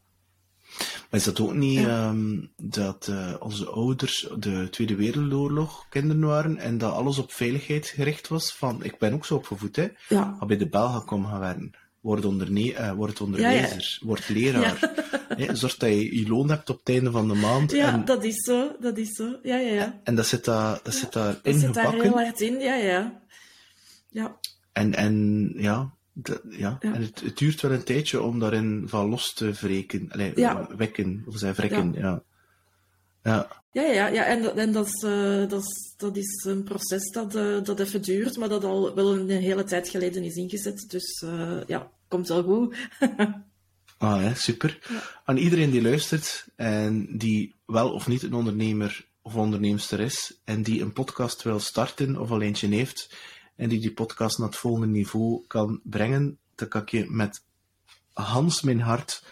Maar is dat ook niet ja. um, dat uh, onze ouders de Tweede Wereldoorlog kinderen waren en dat alles op veiligheid gericht was? Van, ik ben ook zo opgevoed, hè? Ja. Bij de Belgen komen gaan werken. Word, onderne- uh, word onderwijzer, ja, ja. word leraar. Ja. Hè? Zorg dat je je loon hebt op het einde van de maand. Ja, en... dat is zo. Dat is zo. Ja, ja, ja. En dat zit, daar, dat zit daar ja, in dat zit daar heel hard in, ja, ja. ja. En, en ja... De, ja. ja, en het, het duurt wel een tijdje om daarin van los te wreken, allee, ja. wekken, of zijn wrekken, ja. Ja, ja, ja, ja, ja. en, en dat, is, uh, dat, is, dat is een proces dat, uh, dat even duurt, maar dat al wel een hele tijd geleden is ingezet, dus uh, ja, komt wel goed. Ah, hè, super. Ja. Aan iedereen die luistert en die wel of niet een ondernemer of onderneemster is, en die een podcast wil starten of al eentje heeft... en die die podcast naar het volgende niveau kan brengen, dan kan ik je met Hans mijn hart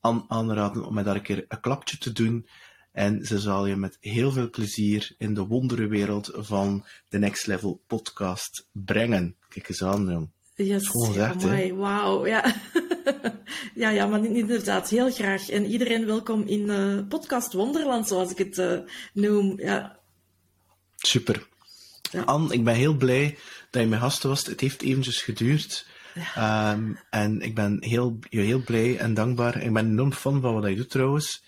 aan, aanraden om met daar een keer een klapje te doen. En ze zal je met heel veel plezier in de wonderenwereld van de Next Level podcast brengen. Kijk eens aan, jong. Yes, mooi. Wauw, ja. ja. Ja, maar inderdaad, heel graag. En iedereen welkom in uh, Podcast Wonderland, zoals ik het uh, noem. Ja. Super. Ja. Anne, ik ben heel blij dat je mijn gasten was. Het heeft eventjes geduurd. Ja. Um, en ik ben heel, heel blij en dankbaar. Ik ben enorm fan van wat je doet trouwens.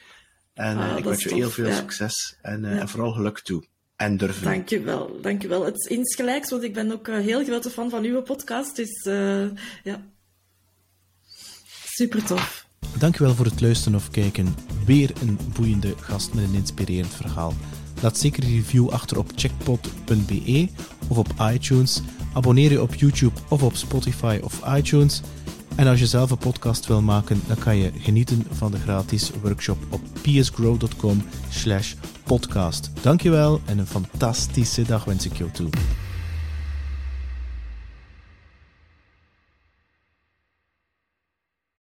En ah, ik wens je tof. heel veel ja. succes. En, uh, ja. en vooral geluk toe. En durven. Dank je wel. Dank je wel. Het is insgelijks, want ik ben ook een heel grote fan van uw podcast. Dus uh, ja, super tof. Dank je wel voor het luisteren of kijken. Weer een boeiende gast met een inspirerend verhaal. Laat zeker een review achter op checkpot punt b e of op iTunes. Abonneer je op YouTube of op Spotify of iTunes. En als je zelf een podcast wil maken, dan kan je genieten van de gratis workshop op p s grow dot com slash podcast. Dankjewel en een fantastische dag wens ik jou toe.